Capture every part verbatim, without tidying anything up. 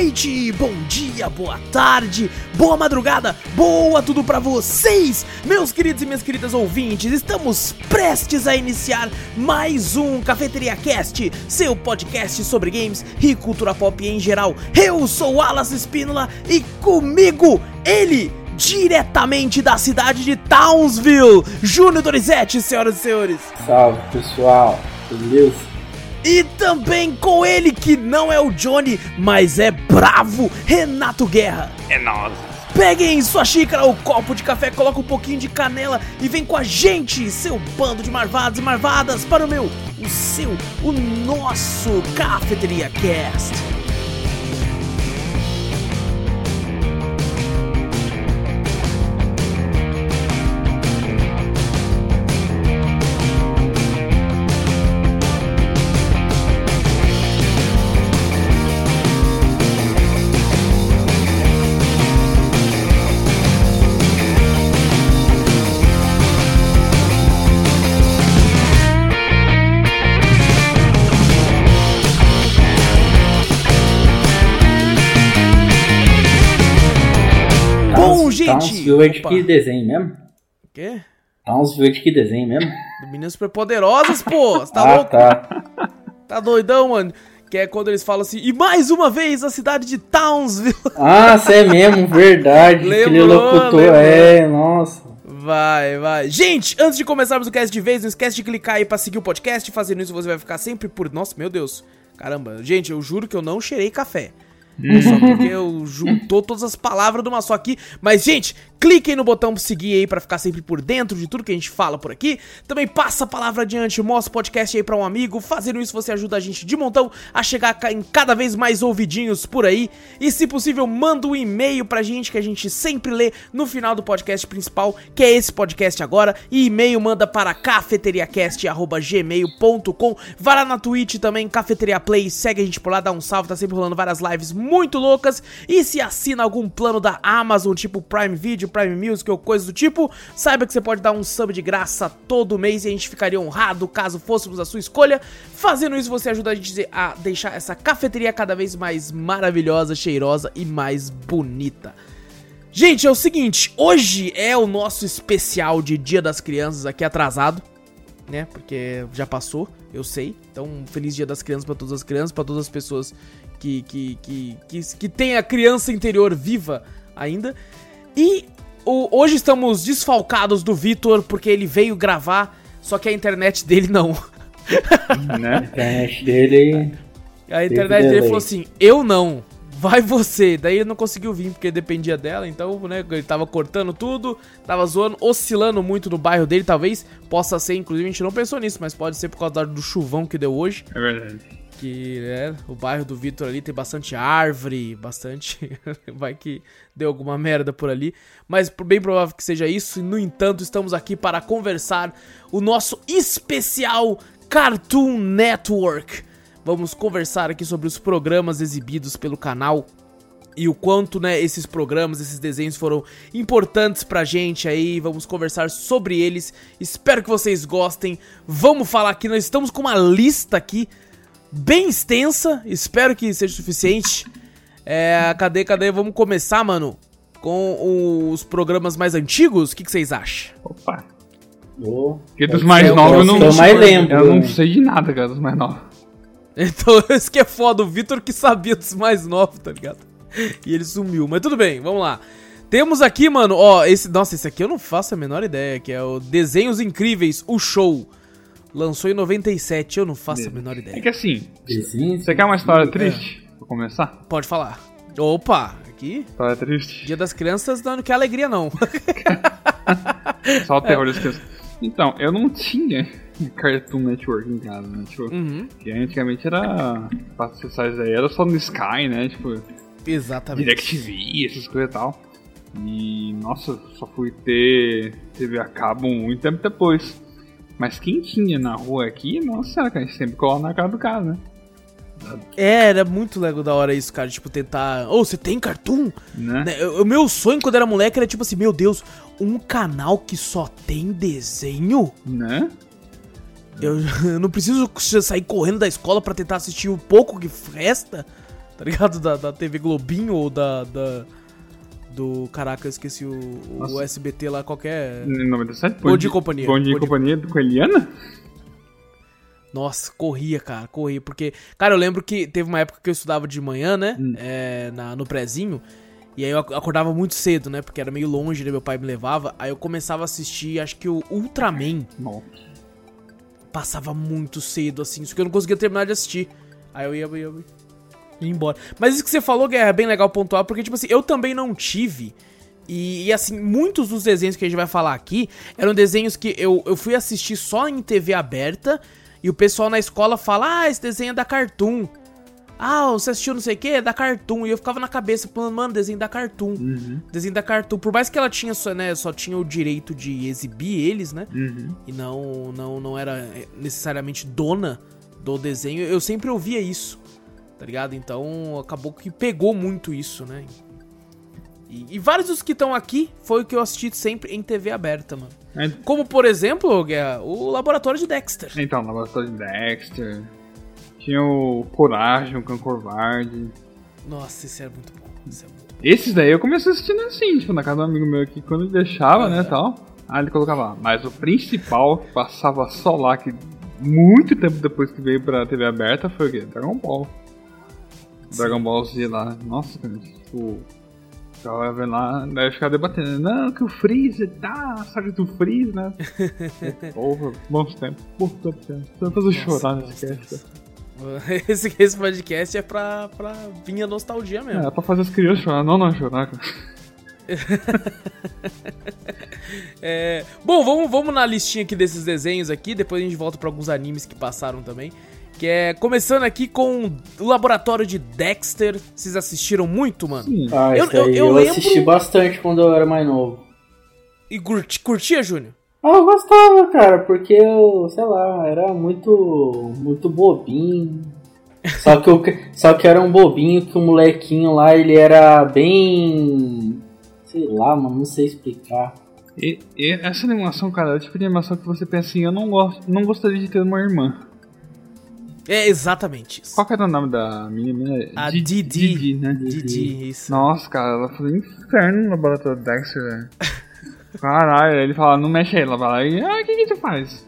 noite, bom dia, boa tarde, boa madrugada, boa tudo pra vocês, meus queridos e minhas queridas ouvintes. Estamos prestes a iniciar mais um Cafeteria Cast, seu podcast sobre games e cultura pop em geral. Eu sou Alas Espínola e comigo ele, diretamente da cidade de Townsville, Júnior Donizetti, senhoras e senhores. Salve, pessoal, beleza? E também com ele, que não é o Johnny, mas é bravo, Renato Guerra. É nóis. Peguem sua xícara ou copo de café, coloca um pouquinho de canela e vem com a gente, seu bando de marvados e marvadas, para o meu, o seu, o nosso Cafeteria Cast. Townsville é de que desenho mesmo? O quê? Townsville é de que desenho mesmo? Meninas Superpoderosas, pô! Você tá ah, louco? Tá. Tá doidão, mano? Que é quando eles falam assim, e mais uma vez a cidade de Townsville. Ah, você é mesmo, verdade. Aquele locutor, lembrou. É, nossa. Vai, vai. Gente, antes de começarmos o cast de vez, não esquece de clicar aí pra seguir o podcast. Fazendo isso você vai ficar sempre por... Nossa, meu Deus. Caramba, gente, eu juro que eu não cheirei café. Só porque eu juntou todas as palavras de uma só aqui. Mas, gente, cliquem no botão pra seguir aí, pra ficar sempre por dentro de tudo que a gente fala por aqui. Também passa a palavra adiante, mostra o podcast aí pra um amigo. Fazendo isso, você ajuda a gente de montão a chegar em cada vez mais ouvidinhos por aí. E, se possível, manda um e-mail pra gente, que a gente sempre lê no final do podcast principal, que é esse podcast agora. E e-mail manda para cafeteriacast arroba gmail ponto com. Vai lá na Twitch também, Cafeteria Play, segue a gente por lá, dá um salve, tá sempre rolando várias lives muito loucas, e se assina algum plano da Amazon, tipo Prime Video, Prime Music ou coisa do tipo, saiba que você pode dar um sub de graça todo mês e a gente ficaria honrado caso fôssemos a sua escolha. Fazendo isso você ajuda a gente a deixar essa cafeteria cada vez mais maravilhosa, cheirosa e mais bonita. Gente, é o seguinte, hoje é o nosso especial de Dia das Crianças aqui atrasado, né, porque já passou, eu sei, então feliz Dia das Crianças pra todas as crianças, pra todas as pessoas Que, que, que, que, que tem a criança interior viva ainda. E o, hoje estamos desfalcados do Vitor, porque ele veio gravar, só que a internet dele não. A internet dele... A internet dele falou assim, eu não, vai você. Daí ele não conseguiu vir, porque dependia dela, então, né, ele tava cortando tudo, tava zoando, oscilando muito no bairro dele, talvez possa ser, inclusive a gente não pensou nisso, mas pode ser por causa do chuvão que deu hoje. É verdade. Que, né, o bairro do Vitor ali tem bastante árvore, bastante... Vai que deu alguma merda por ali. Mas bem provável que seja isso. No entanto, estamos aqui para conversar o nosso especial Cartoon Network. Vamos conversar aqui sobre os programas exibidos pelo canal e o quanto, né, esses programas, esses desenhos foram importantes pra gente aí. Vamos conversar sobre eles. Espero que vocês gostem. Vamos falar aqui. Nós estamos com uma lista aqui bem extensa, espero que seja suficiente. É, cadê, cadê? Vamos começar, mano, com os programas mais antigos? O que vocês acham? Opa. Oh, porque dos mais novos eu não, eu mais lembro, eu não sei de nada, cara, dos mais novos. Então, isso que é foda, o Vitor que sabia dos mais novos, tá ligado? E ele sumiu, mas tudo bem, vamos lá. Temos aqui, mano, ó, esse... Nossa, esse aqui eu não faço a menor ideia, que é o Desenhos Incríveis, o show. Lançou em noventa e sete, eu não faço Beleza. a menor ideia. É que assim, Beleza. você quer uma história triste? É. Vou começar? Pode falar. Opa, aqui. História triste. Dia das Crianças não quer alegria, não. Só o terror é. das crianças. Então, eu não tinha Cartoon Network em casa, né? Tipo, uhum. que antigamente era... Pra acessar isso aí, era só no Sky, né? Tipo, Exatamente. DirecTV, essas coisas e tal. E, nossa, só fui ter T V a cabo muito tempo depois. Mas quem tinha na rua aqui, nossa senhora, que a gente sempre colava na cara do cara, né? É, era muito legal da hora isso, cara, tipo, tentar... Ô, oh, você tem Cartoon? Né? O meu sonho quando era moleque era tipo assim, meu Deus, um canal que só tem desenho? Né? Eu, eu não preciso sair correndo da escola pra tentar assistir o pouco que resta? tá ligado? Da, da T V Globinho ou da... da... do... Caraca, eu esqueci o, o S B T lá, qualquer... noventa e sete? Bom Dia e Companhia. Bom Dia e Companhia do Coeliana? Nossa, corria, cara, corria. Porque, cara, eu lembro que teve uma época que eu estudava de manhã, né? Hum. É, na, no prézinho. E aí eu acordava muito cedo, né? Porque era meio longe, né? Meu pai me levava. Aí eu começava a assistir, acho que o Ultraman. Nossa. Passava muito cedo, assim. Só que eu não conseguia terminar de assistir. Aí eu ia... Eu ia, eu ia. ir embora. Mas isso que você falou, Guerra, é bem legal pontuar, porque, tipo assim, eu também não tive, e, e assim, muitos dos desenhos que a gente vai falar aqui, eram desenhos que eu, eu fui assistir só em T V aberta, e o pessoal na escola fala, ah, esse desenho é da Cartoon, ah, você assistiu não sei o que, é da Cartoon, e eu ficava na cabeça, falando, mano, desenho da Cartoon, uhum. desenho da Cartoon, por mais que ela tinha só, né, só tinha o direito de exibir eles, né, uhum. e não, não, não era necessariamente dona do desenho, eu sempre ouvia isso. Tá ligado? Então, acabou que pegou muito isso, né? E, e vários dos que estão aqui foi o que eu assisti sempre em T V aberta, mano. É. Como, por exemplo, Guerra, o Laboratório de Dexter. Então, o Laboratório de Dexter. Tinha o Coragem, o Cão Covarde. Nossa, esse era muito bom. Esse era muito bom. Esses daí eu comecei assistindo assim, tipo, na casa de um amigo meu aqui, quando ele deixava, ah, né, é. tal. Aí ele colocava lá. Mas o principal, que passava só lá, que muito tempo depois que veio pra T V aberta, foi o quê? Dragon Ball. Dragon Ball Z lá, nossa, cara, tipo, o cara vai lá, deve ficar debatendo, não, que o Freezer tá, a saga do Freezer, né? Porra, bons tempos, porra, tantas eu chorar nesse cast. Esse, esse podcast é pra, pra vir a nostalgia mesmo. É, pra fazer as crianças chorar, não, não chorar, cara. é, bom, vamos, vamos na listinha aqui desses desenhos aqui, depois a gente volta pra alguns animes que passaram também. Que é, começando aqui com o Laboratório de Dexter. Vocês assistiram muito, mano? Sim. Ah, eu, eu, eu, eu lembro... assisti bastante quando eu era mais novo. E curti, curtia, Júnior? Ah, eu gostava, cara, porque eu, sei lá, era muito, muito bobinho. Só que, eu, só que era um bobinho que o molequinho lá, ele era bem... Sei lá, mano, não sei explicar. E, e essa animação, cara, é o tipo de animação que você pensa assim, eu não, gosto, não gostaria de ter uma irmã. É, exatamente isso. Qual que era o nome da menina? A Didi. Didi, né? Didi, isso. Nossa, cara, ela foi um inferno no Laboratório Dexter, velho. Caralho, ele fala, não mexe aí, ela vai lá e... Ah, o que que a gente faz?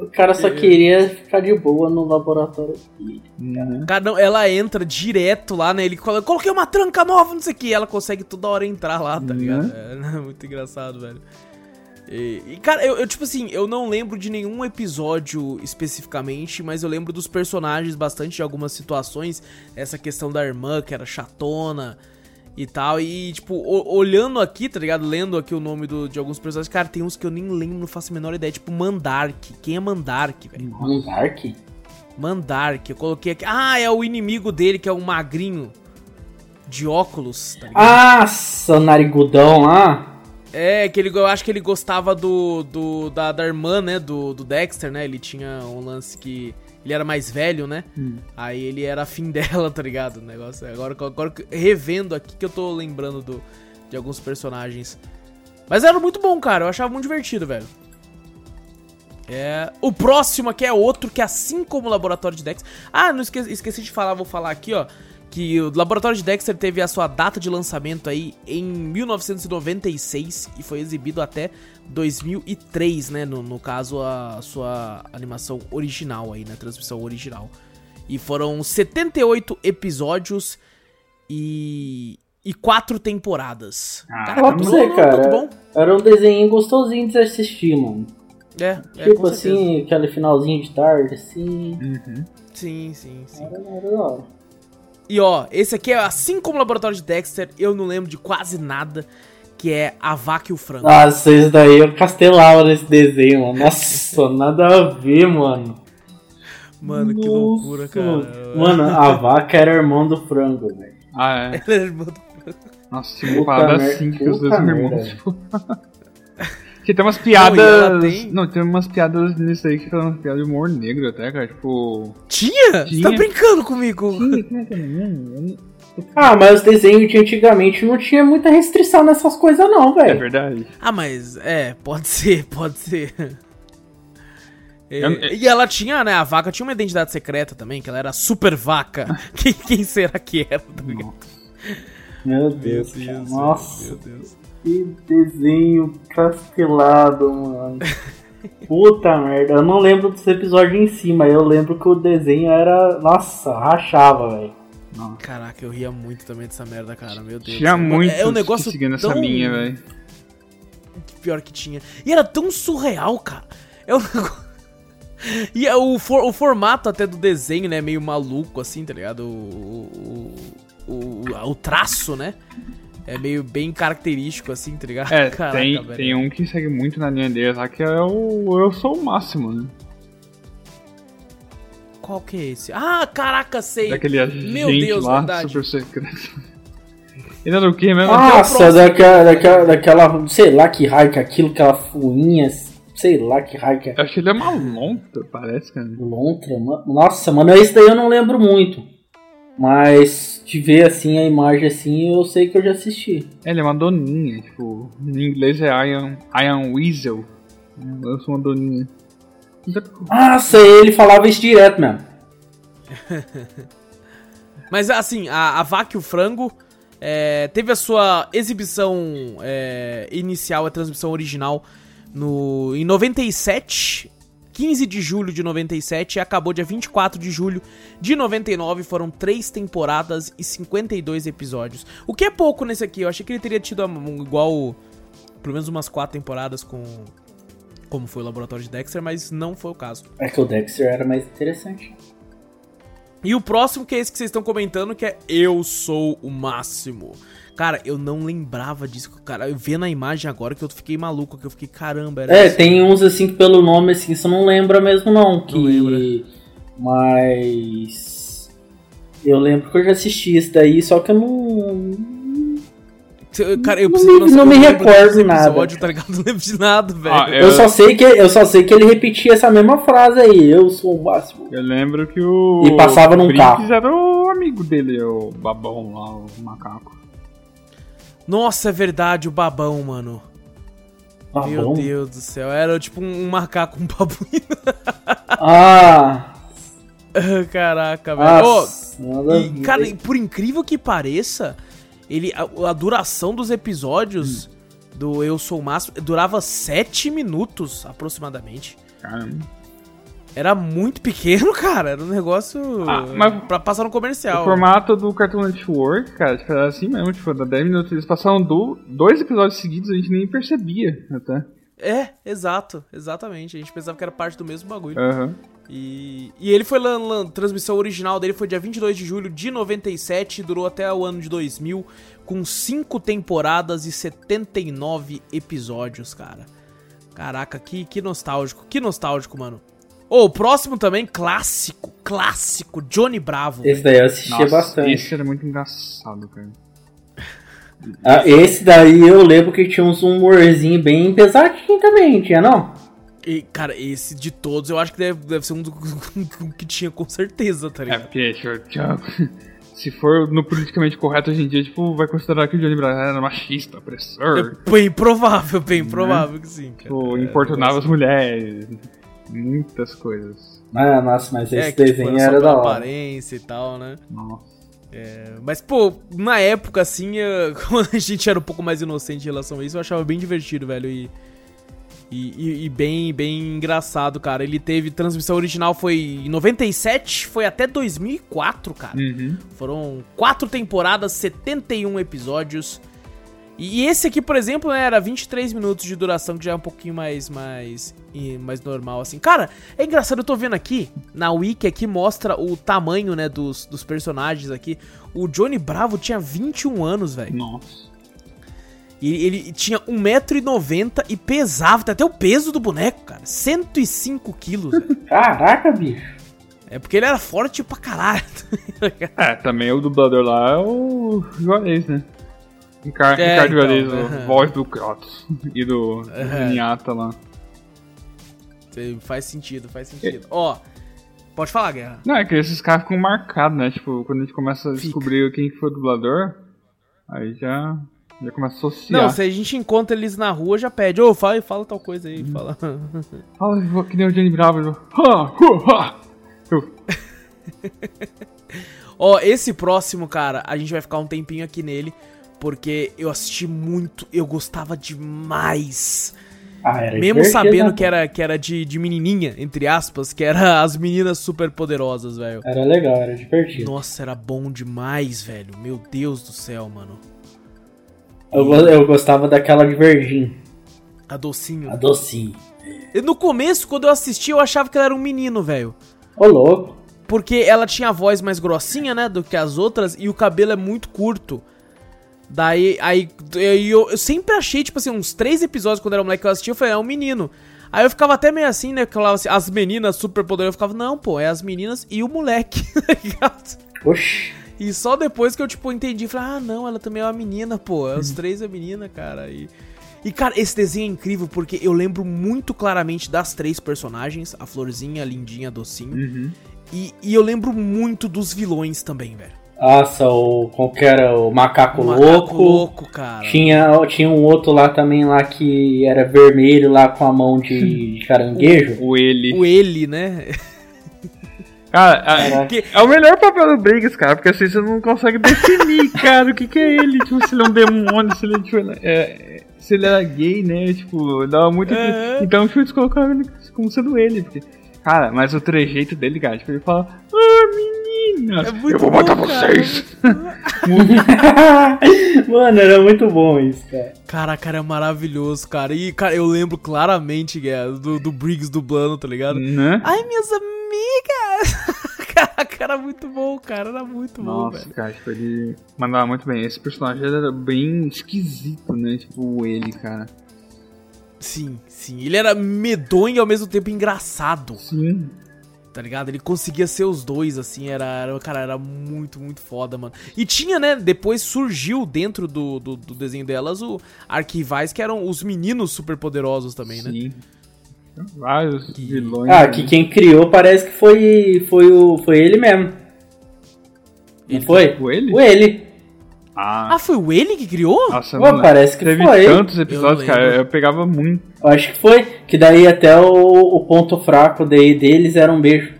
O cara só queria ficar de boa no laboratório dele. Uhum. Cara, não, ela entra direto lá, né? Ele fala, coloquei uma tranca nova, não sei o que. E ela consegue toda hora entrar lá, tá uhum. ligado? É muito engraçado, velho. E, e cara, eu, eu tipo assim, eu não lembro de nenhum episódio especificamente, mas eu lembro dos personagens bastante, de algumas situações, essa questão da irmã que era chatona e tal, e tipo, o, olhando aqui, tá ligado, lendo aqui o nome do, de alguns personagens, cara, tem uns que eu nem lembro, não faço a menor ideia, tipo Mandark, quem é Mandark, velho? Mandark? Mandark, eu coloquei aqui, ah, é o inimigo dele que é um magrinho de óculos, tá ligado? Ah, seu narigudão lá! É, que ele, eu acho que ele gostava do, do da, da irmã, né, do, do Dexter, né, ele tinha um lance que ele era mais velho, né, hum. aí ele era afim dela, tá ligado, o negócio, agora, agora revendo aqui que eu tô lembrando do, de alguns personagens, mas era muito bom, cara, eu achava muito divertido, velho. É, o próximo aqui é outro que, assim como o Laboratório de Dexter, ah, não esqueci, esqueci de falar, vou falar aqui, ó, que o Laboratório de Dexter teve a sua data de lançamento aí em mil novecentos e noventa e seis e foi exibido até dois mil e três, né? No, no caso, a sua animação original aí, né? Transmissão original. E foram setenta e oito episódios e... e quatro temporadas. Ah, Caraca, tudo, você, cara, tudo bom? Era um desenho gostosinho de assistir, mano. É, é tipo assim, certeza. Aquele finalzinho de tarde, assim. Uhum. Sim, sim, sim. Era, era da hora. E ó, esse aqui é, assim como o Laboratório de Dexter, eu não lembro de quase nada, que é A Vaca e o Frango. Nossa, isso daí eu castelava nesse desenho, mano. Nossa, nada a ver, mano. Mano, Nossa. Que loucura, cara. Mano, a vaca era irmão do frango, velho. Ah, é? Ela era irmão do frango. Nossa, tipo, parada assim, que os dois são irmãos, tipo... Porque tem umas piadas... Não tem... não, tem umas piadas nisso aí que são umas piadas de humor negro até, cara, tipo... Tinha? Você tá brincando comigo? Tinha, tinha. Ah, mas os desenhos de antigamente não tinha muita restrição nessas coisas não, velho. É verdade. Ah, mas, é, pode ser, pode ser. E, e ela tinha, né, a vaca tinha uma identidade secreta também, que ela era super vaca. Quem, quem será que era? Nossa. Meu Deus, meu Deus, nossa. Meu Deus. Que desenho castelado, mano. Puta merda, eu não lembro desse episódio em si, mas eu lembro que o desenho era, nossa, rachava, velho. Caraca, eu ria muito também dessa merda, cara, meu Deus. Tinha muito é um negócio seguindo essa linha, velho. Pior que tinha. E era tão surreal, cara. É um negócio... E o, for, o formato até do desenho, né? Meio maluco, assim, tá ligado? O, o, o, o traço, né? É meio bem característico, assim, tá ligado? É, caraca, tem, tem um que segue muito na linha deles lá, que é o Eu Sou o Máximo, né? Qual que é esse? Ah, caraca, sei! Daquele Meu Deus, lá, verdade. Super secreto. Ainda que mesmo? Nossa, daquela, daquela, daquela, sei lá que raio que aquilo, aquela fuinha, sei lá que raio que é. Eu acho que ele é uma lontra, parece, cara. Lontra? Mano. Nossa, mano, esse daí eu não lembro muito. Mas de ver assim a imagem assim, eu sei que eu já assisti. Ele é uma doninha, tipo, em inglês é Iron, Iron Weasel. Eu sou uma doninha. Ah, sei, ele falava isso direto mesmo. Mas assim, a, a vaca e o frango... É, teve a sua exibição é, inicial, a transmissão original no, em noventa e sete, quinze de julho de noventa e sete, e acabou dia vinte e quatro de julho de noventa e nove. Foram três temporadas e cinquenta e dois episódios, o que é pouco nesse aqui. Eu achei que ele teria tido um, igual, pelo menos umas quatro temporadas com, como foi o Laboratório de Dexter, mas não foi o caso. É que o Dexter era mais interessante. E o próximo, que é esse que vocês estão comentando, que é Eu Sou o Máximo. Cara, eu não lembrava disso. Cara, eu vendo a imagem agora que eu fiquei maluco, que eu fiquei, caramba, era É, assim. Tem uns assim que pelo nome, assim, você não lembra mesmo, não. Que... Não lembra. Mas... Eu lembro que eu já assisti isso daí, só que eu não... Cara, eu não me, nossa, não me eu recordo nada. Episódio, tá ligado? Não lembro de nada, velho. Ah, eu... Eu, só sei que, eu só sei que ele repetia essa mesma frase aí. Eu sou o máximo. Eu lembro que o... E passava num Briggs carro. Era o amigo dele, o babão lá, o macaco. Nossa, é verdade, o babão, mano. Babão? Meu Deus do céu. Era tipo um macaco, um babuíno. Ah... Caraca, velho. Oh, e, cara, por incrível que pareça... Ele, a, a duração dos episódios hum. do Eu Sou o Máximo durava sete minutos, aproximadamente. Caramba. Era muito pequeno, cara. Era um negócio ah, mas pra passar no comercial. O formato do Cartoon Network, cara, tipo, era assim mesmo. Tipo, dá dez minutos. Eles passaram do, dois episódios seguidos, a gente nem percebia até. É, exato. Exatamente. A gente pensava que era parte do mesmo bagulho. Uhum. E, e ele foi... Lan, lan, transmissão original dele foi dia vinte e dois de julho de noventa e sete. Durou até o ano de dois mil, com cinco temporadas e setenta e nove episódios, cara. Caraca, que, que nostálgico. Que nostálgico, mano. Ô, oh, o próximo também, clássico. Clássico, Johnny Bravo. Esse daí eu assistia Nossa, bastante. Esse era muito engraçado, cara. Ah, esse daí eu lembro que tinha uns humorzinho bem pesadinho também, tinha não? E, cara, esse de todos eu acho que deve, deve ser um, do, um que tinha com certeza, tá ligado? É porque, tchau, se for no politicamente correto hoje em dia, tipo, vai considerar que o Johnny Bravo era machista, opressor. É bem provável, bem provável né? que sim. Tipo, é, importunava é, as mulheres, muitas coisas. Ah, nossa, mas esse é, que, desenho tipo, era, era da hora. Aparência e tal, né? Nossa. É, mas, pô, na época, assim, eu, quando a gente era um pouco mais inocente em relação a isso, eu achava bem divertido, velho, e, e, e bem, bem engraçado, cara. Ele teve, transmissão original foi em noventa e sete, foi até dois mil e quatro, cara. Uhum. Foram quatro temporadas, setenta e um episódios. E esse aqui, por exemplo, né, era vinte e três minutos de duração, que já é um pouquinho mais, mais, mais normal, assim. Cara, é engraçado, eu tô vendo aqui, na Wiki aqui mostra o tamanho, né, dos, dos personagens aqui. O Johnny Bravo tinha vinte e um anos, velho. Nossa. E ele tinha um metro e noventa e pesava, tem até o peso do boneco, cara, cento e cinco quilos, velho. Caraca, bicho. É porque ele era forte pra caralho. É, também o dublador lá é o Juarez, né? Ricardo é, então, Valeza, uh-huh. voz do Kratos e do Niata uh-huh. lá. Faz sentido, faz sentido. Ó, é. oh, pode falar, Guerra. Não, é que esses caras ficam marcados, né? Tipo, quando a gente começa a Fica. descobrir quem foi o dublador, aí já Já começa a associar. Não, se a gente encontra eles na rua, já pede. Ô, oh, fala, fala tal coisa aí. Hum. Fala. Fala que nem o Johnny Bravo. Ó, esse próximo, cara, a gente vai ficar um tempinho aqui nele. Porque eu assisti muito, eu gostava demais. Ah, era mesmo sabendo que era, que era de, de menininha, entre aspas, que era as Meninas Superpoderosas, velho. Era legal, era divertido. Nossa, era bom demais, velho. Meu Deus do céu, mano. Eu, eu gostava daquela de verdinho. A Docinho. A Docinho. E no começo, quando eu assisti, eu achava que ela era um menino, velho. Ô, louco. Porque ela tinha a voz mais grossinha, né, do que as outras, e o cabelo é muito curto. Daí, aí, eu, eu sempre achei, tipo assim, uns três episódios quando era moleque que eu assistia, eu falei, é um menino. Aí eu ficava até meio assim, né, que eu falava assim, as meninas super poderosas, eu ficava, não, pô, é as meninas e o moleque, tá ligado? Oxi. E só depois que eu, tipo, entendi, falei, ah, não, ela também é uma menina, pô, é os três é menina, cara, e... E, cara, esse desenho é incrível porque eu lembro muito claramente das três personagens, a Florzinha, a Lindinha, a Docinho, uhum. e, e eu lembro muito dos vilões também, velho. Nossa, o, como que era? O Macaco, o Macaco Louco. Louco, cara. Tinha, tinha um outro lá também, lá que era vermelho, lá com a mão de caranguejo. O, o Eli. O Eli, né? Cara, é, que... é o melhor papel do Briggs, cara, porque assim você não consegue definir, cara, o que, que é ele. Tipo, se ele é um demônio, se ele tipo, é... Se ele era gay, né? Tipo, dava muito. É. Então o Chutes colocava ele como sendo ele. Porque... Cara, mas o trejeito dele, cara, tipo, ele fala. Ah, menino! É muito eu vou matar bom, vocês! Mano, era muito bom isso, cara. Cara, cara, é maravilhoso, cara. E, cara, eu lembro claramente cara, do, do Briggs dublando, tá ligado? Uhum. Ai, minhas amigas! Cara, cara, era muito bom, cara. Era muito Nossa, bom, velho. Nossa, cara, tipo, ele mandava muito bem. Esse personagem era bem esquisito, né? Tipo, ele, cara. Sim, sim. Ele era medonho e ao mesmo tempo engraçado. Sim. Tá ligado? Ele conseguia ser os dois, assim, era, era, cara, era muito, muito foda, mano. E tinha, né, depois surgiu dentro do, do, do desenho delas o Arquivais, que eram os meninos superpoderosos também, né? Sim. Vários que... vilões. Ah, né? Que quem criou parece que foi, foi, o, foi ele mesmo. Ele foi? Foi ele? O ele. Ah. ah, foi o ele que criou? Nossa, Pô, não, parece que teve foi. tantos episódios, eu cara, eu pegava muito. Eu acho que foi, que daí até o, o ponto fraco daí deles era um beijo.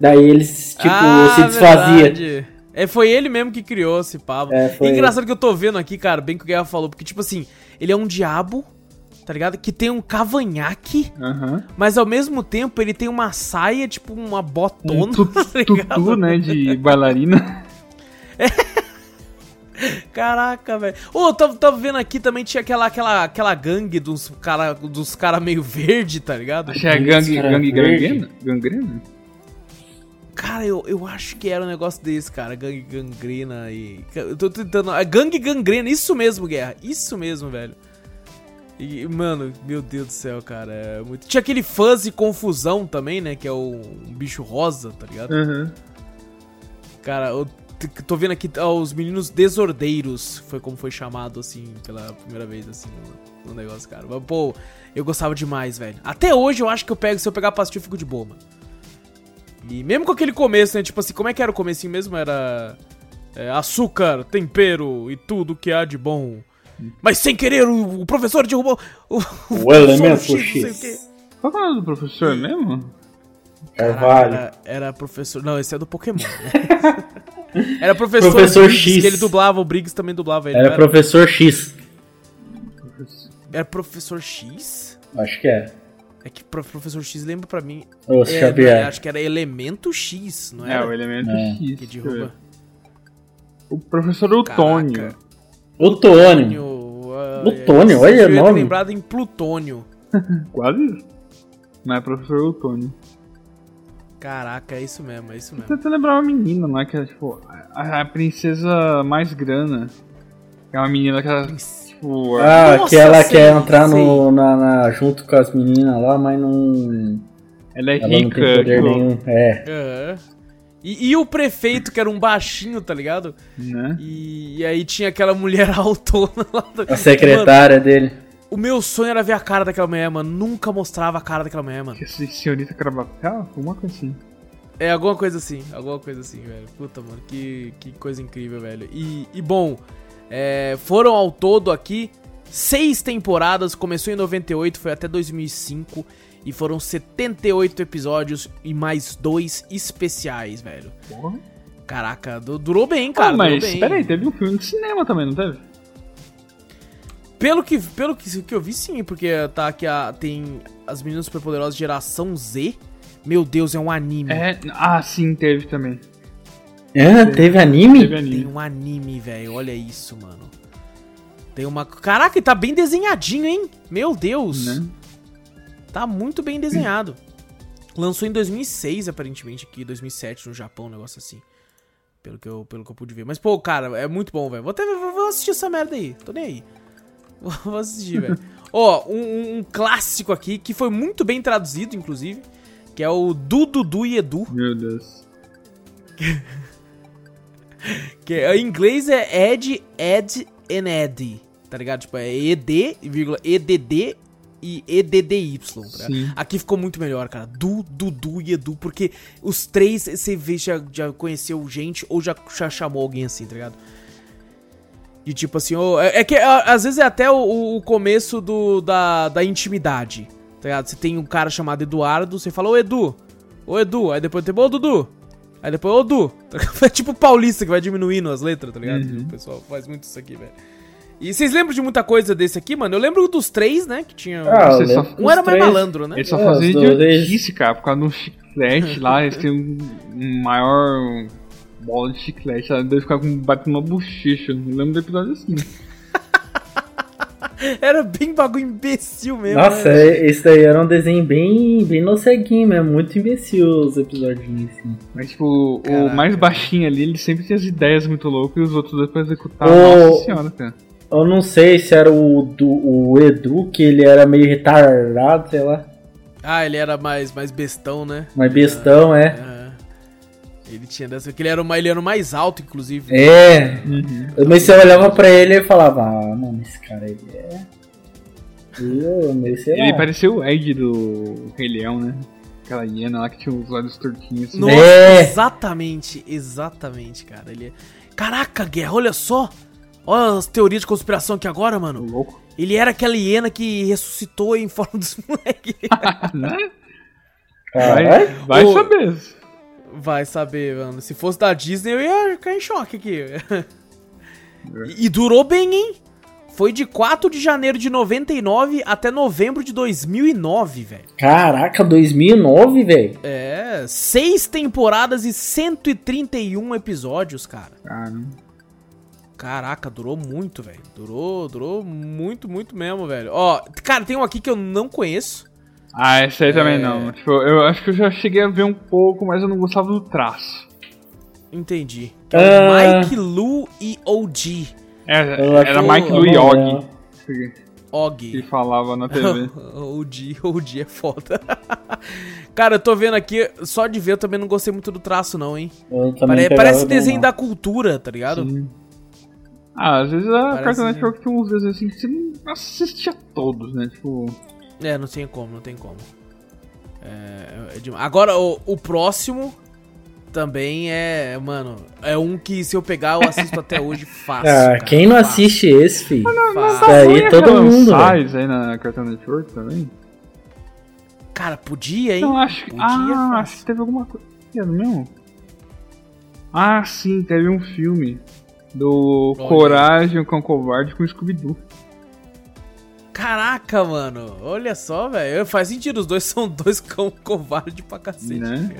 Daí eles, tipo, ah, se desfazia. É, foi ele mesmo que criou esse pavo. É, e engraçado ele. Que eu tô vendo aqui, cara, bem que o Guerra falou, porque, tipo assim, ele é um diabo, tá ligado? Que tem um cavanhaque, uhum. mas ao mesmo tempo ele tem uma saia, tipo, uma botona, um tutu, tá ligado? Tutu, né, de bailarina. É. Caraca, velho. Ô, oh, tava, tava vendo aqui também, tinha aquela, aquela, aquela gangue dos cara, dos cara meio verde, tá ligado? Achei a gangue, gangue gangrena? gangrena? Cara, eu, eu acho que era um negócio desse, cara. Gangue gangrena e... Eu tô tentando... A gangue gangrena, isso mesmo, Guerra. Isso mesmo, velho. E, mano, meu Deus do céu, cara. É muito... Tinha aquele fuzzy confusão também, né? Que é o, um bicho rosa, tá ligado? Uhum. Cara, eu... Tô vendo aqui, ó, os meninos desordeiros, foi como foi chamado, assim, pela primeira vez, assim, no, no negócio, cara. Mas, pô, eu gostava demais, velho. Até hoje eu acho que eu pego, se eu pegar pra assistir, eu fico de boa, mano. E mesmo com aquele começo, né, tipo assim, como é que era o comecinho mesmo? Era é, açúcar, tempero e tudo que há de bom. Mas sem querer, o, o professor derrubou... O, o, o Elemento X. Qual era do professor mesmo? Carvalho. Era, era professor... Não, esse é do Pokémon, né? Era professor, professor Briggs, X. Que ele dublava, o Briggs também dublava ele. Era, era professor X. Era professor X? Acho que é. É que professor X lembra pra mim. Ô, é, acho que era Elemento X, não era? É, o Elemento é. X. Que derruba. O professor Otônio. Otônio. Otônio, olha o nome. Lembrado em Plutônio. Quase. Não é professor Otônio. Caraca, é isso mesmo, é isso mesmo. Eu tento lembrar uma menina lá, que era, tipo, a, a princesa mais grana. É uma menina que ela, Prince... tipo... Ah, nossa, que ela sei, quer entrar no, na, na, junto com as meninas lá, mas não... Ela é ela rica. Não tem poder tipo... nenhum, é. Uhum. E, e o prefeito, que era um baixinho, tá ligado? Né? E, e aí tinha aquela mulher altona lá. Do... A secretária mano, dele. O meu sonho era ver a cara daquela mulher, mano. Nunca mostrava a cara daquela mulher, mano. Essa senhorita Crabacal? Alguma coisa assim. É, alguma coisa assim. Alguma coisa assim, velho. Puta, mano. Que, que coisa incrível, velho. E, e bom, É, foram ao todo aqui seis temporadas, começou em noventa e oito, foi até dois mil e cinco e foram setenta e oito episódios e mais dois especiais, velho. Porra. Caraca, durou bem, cara. Ah, mas durou bem. Peraí, teve um filme de cinema também, não teve? Pelo que, pelo que, que eu vi, sim, porque tá aqui a, tem as Meninas Superpoderosas Geração Z. Meu Deus, é um anime. É, ah, sim, teve também. É, teve, teve anime? Teve anime. Tem um anime, velho, olha isso, mano. Tem uma... Caraca, tá bem desenhadinho, hein? Meu Deus. Né? Tá muito bem desenhado. Lançou em dois mil e seis, aparentemente, aqui, dois mil e sete, no Japão, um negócio assim. Pelo que eu, pelo que eu pude ver. Mas, pô, cara, é muito bom, velho. Vou até vou assistir essa merda aí. Tô nem aí. Vou assistir, velho. Ó, oh, um, um clássico aqui, que foi muito bem traduzido, inclusive, que é o Du, Dudu e Edu. Meu Deus. Que é, em inglês é Ed, Ed and Eddie, tá ligado? Tipo, é E D, vírgula, E D D e E D D Y. Tá? Aqui ficou muito melhor, cara. Du, Dudu e Edu, porque os três você vê, já, já conheceu gente ou já, já chamou alguém assim, tá ligado? De tipo assim, oh, é, é que às vezes é até o, o começo do, da, da intimidade, tá ligado? Você tem um cara chamado Eduardo, você fala, ô Edu, ô Edu, aí depois tem, ô Dudu, aí depois, ô Du, é tipo paulista que vai diminuindo as letras, tá ligado? Uhum. O pessoal faz muito isso aqui, velho. E vocês lembram de muita coisa desse aqui, mano? Eu lembro dos três, né, que tinha... Ah, um um era mais malandro, né? Ele só fazia idiotice, cara, por causa de um chiclete lá, eles têm um, um maior... bola de chiclete, ela deve ficar com batendo uma bochecha, não lembro do episódio assim. Era bem bagulho imbecil mesmo. Nossa, né? Esse daí era um desenho bem, bem noceguinho mesmo, muito imbecil os episódios assim. Mas tipo, caraca, o mais baixinho ali, ele sempre tinha as ideias muito loucas e os outros depois executavam. O... Nossa senhora, cara. Eu não sei se era o, do, o Edu, que ele era meio retardado, sei lá. Ah, ele era mais, mais bestão, né? Mais bestão, ah, é. é. Ele tinha dessa, porque ele era, uma, ele era mais alto, inclusive. É, uhum. Mas você olhava pra ele e falava, ah, mano, esse cara ele é... Ele, ele parecia o Ed do Rei Leão, né? Aquela hiena lá que tinha os olhos tortinhos. Assim. Nossa, é. Exatamente, exatamente, cara. Ele é... Caraca, Guerra, olha só. Olha as teorias de conspiração aqui agora, mano. Louco. Ele era aquela hiena que ressuscitou em forma dos moleques. Né? Vai, vai o... saber. Vai saber, mano. Se fosse da Disney, eu ia ficar em choque aqui. E, e durou bem, hein? Foi de quatro de janeiro de noventa e nove até novembro de dois mil e nove, velho. Caraca, dois mil e nove, velho? É, seis temporadas e cento e trinta e um episódios, cara. Caramba. Caraca, durou muito, velho. Durou, durou muito, muito mesmo, velho. Ó, cara, tem um aqui que eu não conheço. Ah, esse aí também é... não. Tipo, eu acho que eu já cheguei a ver um pouco, mas eu não gostava do traço. Entendi. Então, uh... Mike, Lu e O G. É, era uh... Mike, Lu e Og. Og. Que falava na T V. O G, O G é foda. Cara, eu tô vendo aqui, só de ver eu também não gostei muito do traço não, hein? Pare- parece desenho não. Da cultura, tá ligado? Sim. Ah, às vezes a Cartoon Network tem uns desenhos assim que você não assistia todos, né? Tipo... É, não tem como, não tem como. É, é demais. Agora, o, o próximo também é, mano, é um que se eu pegar eu assisto até hoje fácil. Ah, cara, quem não fácil. Assiste esse, filho? Não, não tá aí todo mundo. Sais aí na Cartoon Network também? Cara, podia, hein? Não, acho que... Podia, ah, fácil. Acho que teve alguma coisa, não? Ah, sim, teve um filme do Olha. Coragem, o Cão Covarde com o Scooby-Doo. Caraca, mano, olha só, velho. Faz sentido, os dois são dois cão covarde pra cacete, né?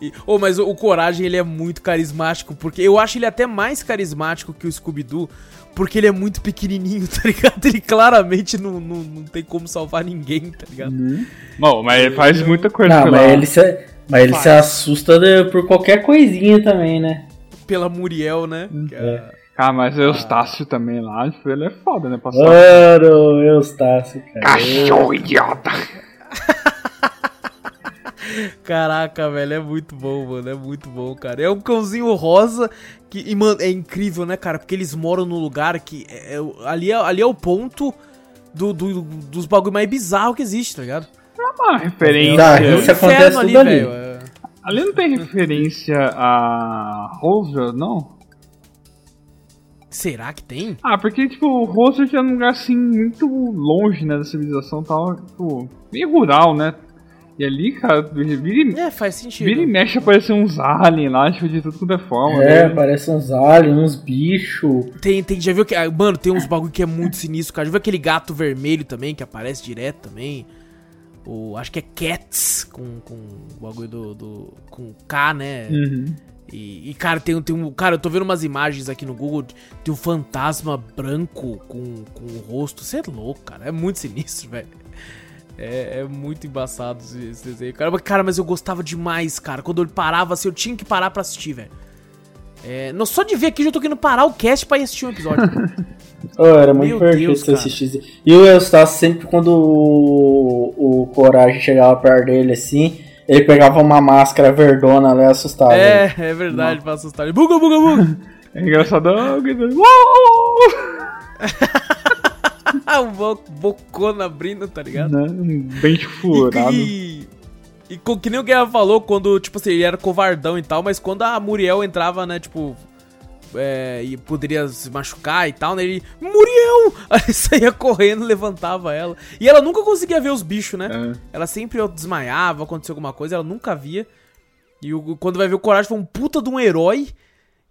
E, oh, mas o, o Coragem, ele é muito carismático, porque eu acho ele até mais carismático que o Scooby-Doo, porque ele é muito pequenininho, tá ligado? Ele claramente não, não, não tem como salvar ninguém, tá ligado? Uhum. Bom, mas ele faz muita coisa. Não, pela... mas ele se, mas ele se assusta de, por qualquer coisinha também, né? Pela Muriel, né? Uhum. Que é... Ah, mas o Eustácio ah. também lá, ele é foda, né? Passado. Mano, Eustácio, cara. Cachorro idiota! Caraca, velho, é muito bom, mano, é muito bom, cara. É um cãozinho rosa que, e, mano, é incrível, né, cara? Porque eles moram num lugar que, é, é, ali, é, ali é o ponto do, do, dos bagulho mais bizarro que existe, tá ligado? É uma referência. Tá, isso acontece tudo ali, ali. Velho, é... ali não tem referência a Rosa, não? Será que tem? Ah, porque, tipo, o Roster é um lugar, assim, muito longe, né, da civilização e tal, tipo, meio rural, né? E ali, cara, vira, é, faz sentido. Vira e mexe, aparecem uns aliens lá, tipo, de tudo quanto é forma. É, né? Aparecem uns aliens, uns bichos. Tem, tem, já viu que... Mano, tem uns bagulho que é muito sinistro, cara. Já viu aquele gato vermelho também, que aparece direto também? O, acho que é Cats, com, com o bagulho do, do... com K, né? Uhum. E, e, cara, tem, tem um... Cara, eu tô vendo umas imagens aqui no Google, tem um fantasma branco com, com o rosto. Você é louco, cara. É muito sinistro, velho. É, é muito embaçado esse desenho. Cara, cara, mas eu gostava demais, cara. Quando eu parava, assim, eu tinha que parar pra assistir, velho. É, não, só de ver aqui, eu já tô querendo parar o cast pra ir assistir um episódio. Oh, era muito divertido você assistir. E o Eustácio, sempre quando o, o Coragem chegava perto dele, assim, ele pegava uma máscara verdona lá e assustava. É, ele. É verdade, não. Pra assustar ele. Buga, buga, buga. É engraçadão. Uma bocona abrindo, tá ligado? Não, bem furado. E, e, e que nem o Guerra falou, quando, tipo assim, ele era covardão e tal, mas quando a Muriel entrava, né, tipo, é, e poderia se machucar e tal, né, ele, Muriel! Aí saía correndo, levantava ela. E ela nunca conseguia ver os bichos, né? É. Ela sempre desmaiava, acontecia alguma coisa, ela nunca via. E o, quando vai ver o Coragem, foi um puta de um herói.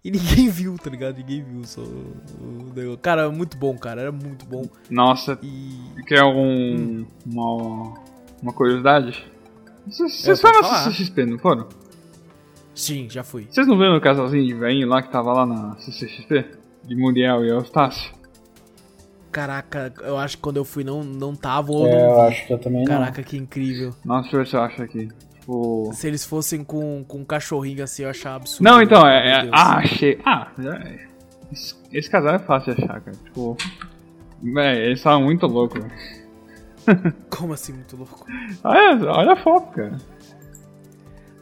E ninguém viu, tá ligado? Ninguém viu. Só... Cara, muito bom, cara. Era muito bom. Nossa. E... Quer algum... Hum. Uma... uma curiosidade? Vocês foram na C C X P, não foram? Sim, já fui. Vocês não viram o casalzinho de velhinho lá que tava lá na C C X P? De Muriel e Eustácio? Caraca, eu acho que quando eu fui não, não tava ou é, não. Eu acho que eu também. Caraca, não. Caraca, que incrível. Nossa, deixa eu ver se eu acho aqui. O... Se eles fossem com, com um cachorrinho assim, eu achava absurdo. Não, então, é... é ah, achei... Ah, é, esse, esse casal é fácil de achar, cara. Tipo... Véi, eles estavam muito loucos. Como assim, muito louco? Olha, olha a foto, cara.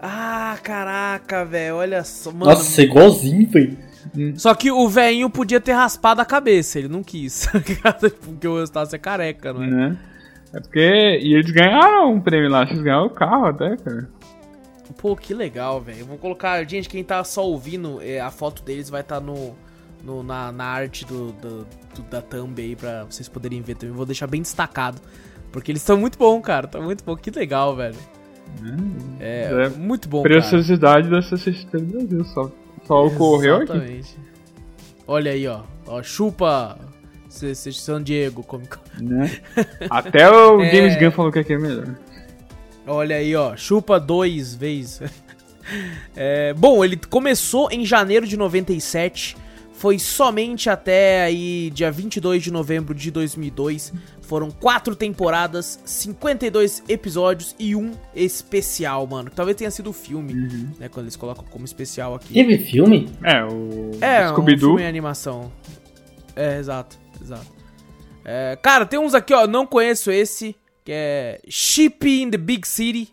Ah, caraca, velho. Olha só, mano. Nossa, você é igualzinho, velho. Só que o velhinho podia ter raspado a cabeça. Ele não quis. Porque o Eustácio é careca, não é? Né? É porque... E eles ganharam um prêmio lá, eles ganharam o carro até, cara. Pô, que legal, velho. Eu vou colocar... Gente, quem tá só ouvindo, é, a foto deles vai estar tá no, no, na, na arte do, do, do, da thumb aí, pra vocês poderem ver também. Vou deixar bem destacado, porque eles estão muito bons, cara. Tá muito bom. Que legal, velho. Hum, é, é, muito bom, preciosidade cara. Preciosidade dessa do Brasil, só, só ocorreu aqui. Exatamente. Olha aí, ó. ó chupa... São Diego, Comic Con. Né? Até o James é... Gunn falou que aqui é melhor. Olha aí, ó. Chupa dois vezes. É... Bom, ele começou em janeiro de noventa e sete. Foi somente até aí dia vinte e dois de novembro de dois mil e dois. Foram quatro temporadas, cinquenta e dois episódios e um especial, mano. Talvez tenha sido o filme, uhum. né? Quando eles colocam como especial aqui. Teve filme? É, o é, Scooby-Doo. É, um filme em animação. É, exato. Exato. É, cara, tem uns aqui, ó, não conheço esse, que é Sheep in the Big City.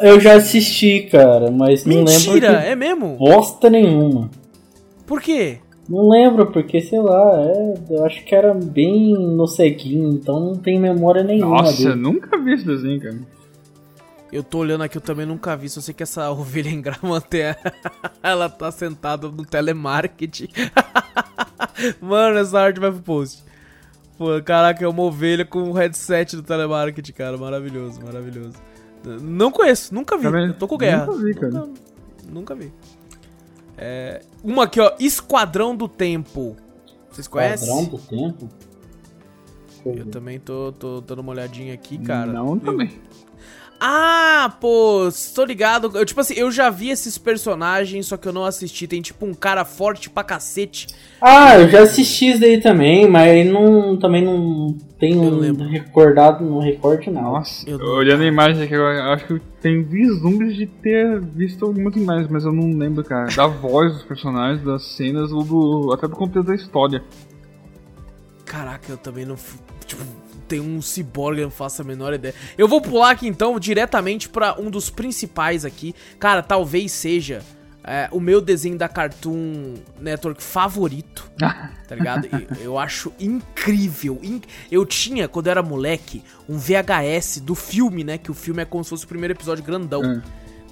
Eu já assisti, cara, mas Mentira, não lembro. Mentira, é mesmo? Bosta nenhuma. Por quê? Não lembro, porque, sei lá, é, eu acho que era bem no ceguinho, então não tem memória nenhuma. Nossa, dele. Nunca vi esse desenho, cara. Eu tô olhando aqui, eu também nunca vi, só sei que essa ovelha engramante, ela tá sentada no telemarketing. Mano, essa arte vai pro post. Pô, caraca, é uma ovelha com o um headset do telemarketing, cara. Maravilhoso, maravilhoso. Não conheço, nunca vi. Eu tô com guerra. Nunca vi, cara. Nunca, nunca vi. É, uma aqui, ó. Esquadrão do Tempo. Vocês conhecem? Esquadrão do Tempo? Eu também tô, tô dando uma olhadinha aqui, cara. Não, eu... também. Ah, pô, tô ligado. Eu, tipo assim, eu já vi esses personagens, só que eu não assisti. Tem tipo um cara forte pra cacete. Ah, eu já assisti isso daí também, mas não, também não tenho recordado, não recorde não. Nossa, eu olhando a imagem aqui, eu acho que eu tenho vislumbres de ter visto algumas imagens, mas eu não lembro, cara. Da voz dos personagens, das cenas, ou do, até do contexto da história. Caraca, eu também não... Tipo... Tem um ciborgue, eu não faço a menor ideia. Eu vou pular aqui, então, diretamente pra um dos principais aqui. Cara, talvez seja é, o meu desenho da Cartoon Network favorito, tá ligado? Eu, eu acho incrível. In... Eu tinha, quando eu era moleque, um V H S do filme, né? Que o filme é como se fosse o primeiro episódio grandão hum.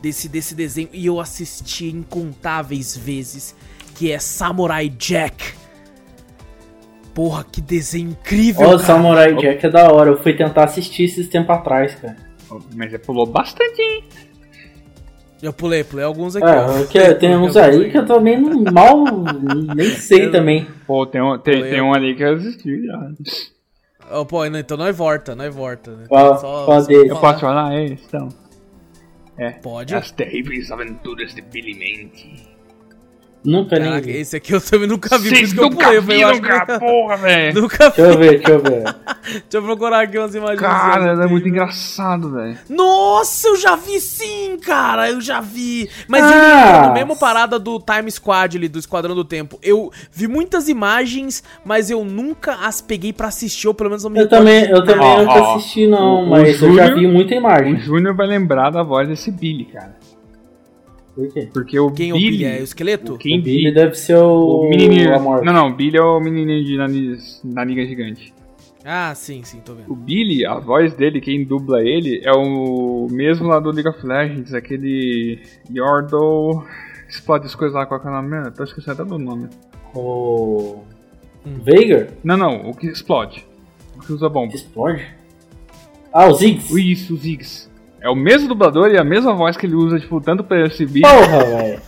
desse, desse desenho. E eu assisti incontáveis vezes, que é Samurai Jack. Porra, que desenho incrível, Olha, cara. O Samurai Jack é da hora. Eu fui tentar assistir esses tempos atrás, cara. Mas você pulou bastante, hein? Eu pulei, pulei alguns aqui. É, eu que, tem uns aí que, que eu também não, mal nem sei eu, também. Pô, tem um, tem, tem um ali que eu assisti já. Oh, pô, então nós volta, nós volta. Né? Qual, só, qual só eu posso falar? É, então. É. Pode? As terríveis aventuras de Billy Mandy. Nunca nem vi. Esse aqui eu também nunca vi, por isso que eu pulei. Vi, eu nunca, nunca... porra, velho. Nunca vi. Deixa eu ver, deixa eu ver. Deixa eu procurar aqui umas imagens. Cara, ela é muito engraçado, velho. Nossa, eu já vi sim, cara. Eu já vi. Mas ah. ele, no mesmo parada do Time Squad ali, do Esquadrão do Tempo. Eu vi muitas imagens, mas eu nunca as peguei pra assistir, ou pelo menos não me recordo. Eu também, eu também ah, nunca ah, assisti, não, o, mas o Júnior, eu já vi muita imagem. O Júnior vai lembrar da voz desse Billy, cara. Por quê? Porque o Quem Billy... Quem é o esqueleto? O, King o Billy, Billy deve ser o... o menininho... Não, não, o Billy é o menininho de nariz, nariz gigante. Ah, sim, sim, tô vendo. O Billy, a voz dele, quem dubla ele, é o mesmo lá do League of Legends, aquele... Yordle... Explode as coisas lá, qual que é o nome? Tô esquecendo até do nome. O... Hum. Veigar? Não, não, o que explode. O que usa bomba. Explode? Ah, o Ziggs? Isso, o Ziggs. É o mesmo dublador e a mesma voz que ele usa, tipo, tanto pra esse bicho. Porra, velho.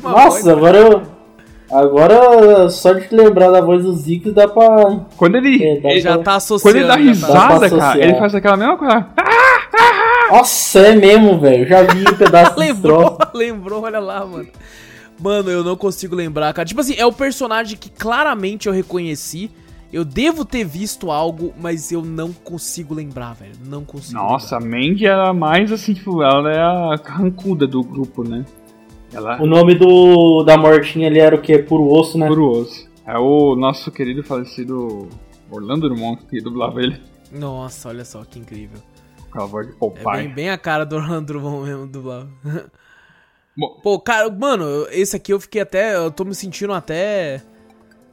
Nossa, voz, agora eu... Agora, só de te lembrar da voz do Ziggs, dá pra... Quando ele... É, ele já pra... tá associando. Quando ele dá risada, tá cara, ele faz aquela mesma coisa. Nossa, é mesmo, velho. Já vi um pedaço lembrou, de Lembrou, olha lá, mano. Mano, eu não consigo lembrar, cara. Tipo assim, é o personagem que claramente eu reconheci. Eu devo ter visto algo, mas eu não consigo lembrar, velho. Não consigo. Nossa, lembrar. A Mandy era mais assim, tipo, ela é a carrancuda do grupo, né? Ela... O nome do da mortinha ali era o quê? Puro Osso, né? Puro Osso. É o nosso querido falecido Orlando Drummond que dublava ele. Nossa, olha só que incrível. Com a voz de Popeye. É bem, bem a cara do Orlando Drummond mesmo dublava. Bom. Pô, cara, mano, esse aqui eu fiquei até... Eu tô me sentindo até...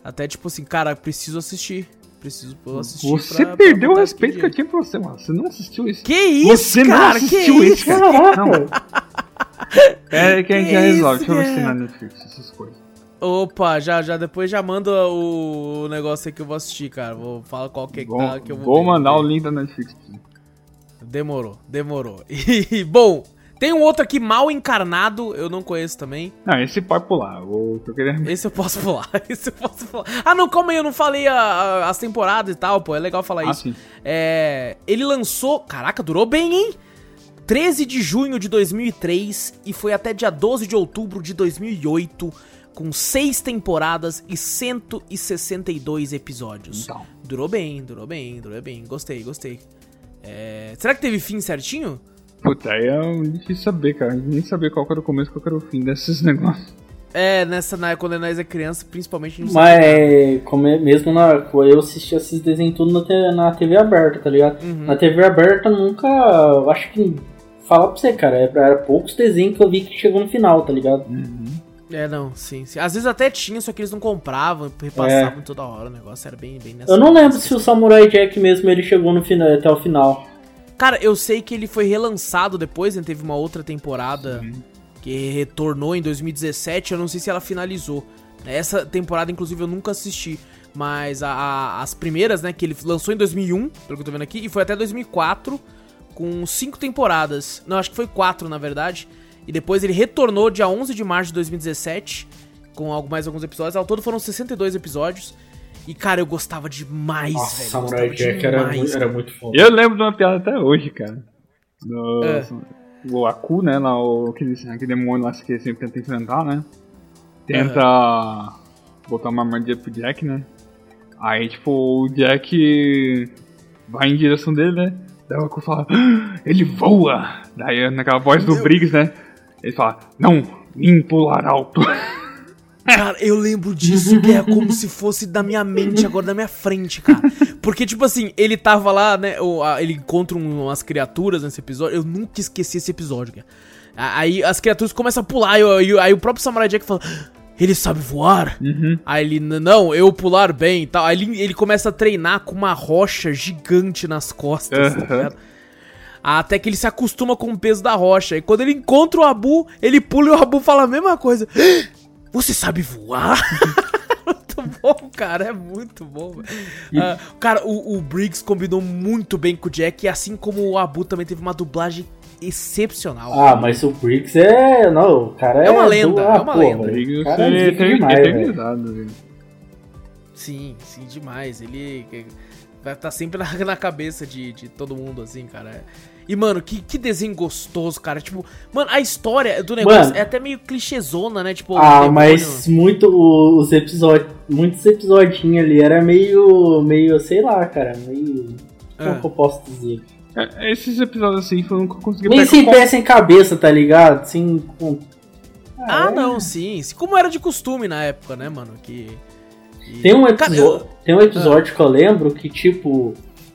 Até tipo assim, cara, preciso assistir. Preciso assistir. Você pra, perdeu pra o respeito que eu tinha pra você, mano. Você não assistiu isso. Que isso, você cara? Não assistiu que isso, cara? Isso? Não. É, quem que já resolve? Deixa eu assistir na Netflix, essas coisas. Opa, já, já, depois já manda o negócio aí que eu vou assistir, cara. Vou falar qual que é que tá, que eu vou Vou ver, mandar o link da Netflix. Demorou, demorou. E, bom... Tem um outro aqui, Mal Encarnado, eu não conheço também. Não, esse pode pular. Eu tô querendo... Esse eu posso pular, esse eu posso pular. Ah, não, calma aí, eu não falei a, a, as temporadas e tal, pô, é legal falar ah, isso. Sim. É, ele lançou, caraca, durou bem, hein? treze de junho de dois mil e três e foi até dia doze de outubro de dois mil e oito, com seis temporadas e cento e sessenta e dois episódios. Então. Durou bem, durou bem, durou bem, gostei, gostei. É, será que teve fim certinho? Puta, aí é difícil saber, cara. Nem saber qual era o começo e qual era o fim desses negócios. É, nessa, na, quando nós é criança, principalmente... Não Mas, é, como é, mesmo na... Eu assistia esses desenhos tudo na, te, na T V aberta, tá ligado? Uhum. Na T V aberta nunca... Acho que... Falar pra você, cara. Era poucos desenhos que eu vi que chegou no final, tá ligado? Uhum. É, não, sim, sim. Às vezes até tinha, só que eles não compravam, repassavam é. toda hora o negócio. Era bem, bem nessa... Eu não lembro se o Samurai Jack mesmo, ele chegou no final, até o final. Cara, eu sei que ele foi relançado depois, né? Teve uma outra temporada Sim. que retornou em dois mil e dezessete, eu não sei se ela finalizou. Essa temporada, inclusive, eu nunca assisti, mas a, a, as primeiras, né, que ele lançou em dois mil e um, pelo que eu tô vendo aqui, e foi até dois mil e quatro, com cinco temporadas. Não, acho que foi quatro, na verdade. E depois ele retornou dia onze de março de dois mil e dezessete, com algo, mais alguns episódios. Ao todo foram sessenta e dois episódios. E, cara, eu gostava demais, Nossa, velho. Samurai Jack era, era muito foda. Eu lembro de uma piada até hoje, cara. Do, é. O Aku, né? Lá, o, aquele, aquele demônio lá que ele sempre tenta enfrentar, né? Tenta uhum. botar uma armadilha pro Jack, né? Aí, tipo, o Jack vai em direção dele, né? Daí o Aku fala, ah, ele voa! Daí, naquela voz Meu. do Briggs, né? Ele fala, não, vim pular alto. Cara, eu lembro disso, que é como se fosse da minha mente agora, da minha frente, cara. Porque, tipo assim, ele tava lá, né, ele encontra umas criaturas nesse episódio, eu nunca esqueci esse episódio, cara. Aí as criaturas começam a pular, aí, aí o próprio Samurai Jack fala, ele sabe voar? Uhum. Aí ele, não, eu pular bem e tal. Aí ele, ele começa a treinar com uma rocha gigante nas costas, uhum. tá ligado? Até que ele se acostuma com o peso da rocha. E quando ele encontra o Abu, ele pula e o Abu fala a mesma coisa. Você sabe voar? Muito muito bom, cara. É muito bom. Uh, cara, o, o Briggs combinou muito bem com o Jack, assim como o Abu também teve uma dublagem excepcional. Ah, cara. Mas o Briggs é... Não, o cara é... É uma lenda, do... ah, é uma pô, lenda. O Briggs cara é, é demais, eternizado, velho. Sim, sim, demais. Ele tá sempre na, na cabeça de, de todo mundo, assim, cara. E, mano, que, que desenho gostoso, cara. Tipo, mano, a história do negócio mano, é até meio clichêzona, né? Tipo, ah, demônio. Mas muito os episódios, muitos episodinhos ali era meio, meio, sei lá, cara, meio... Ah. Como que eu posso dizer? É, esses episódios, assim, foram que eu consegui... Nem sem pé, sem cabeça, tá ligado? Assim, com... Ah, ah é. Não, sim. Como era de costume na época, né, mano? Que... E... Tem um episódio, tem um episódio ah. que eu lembro que, tipo...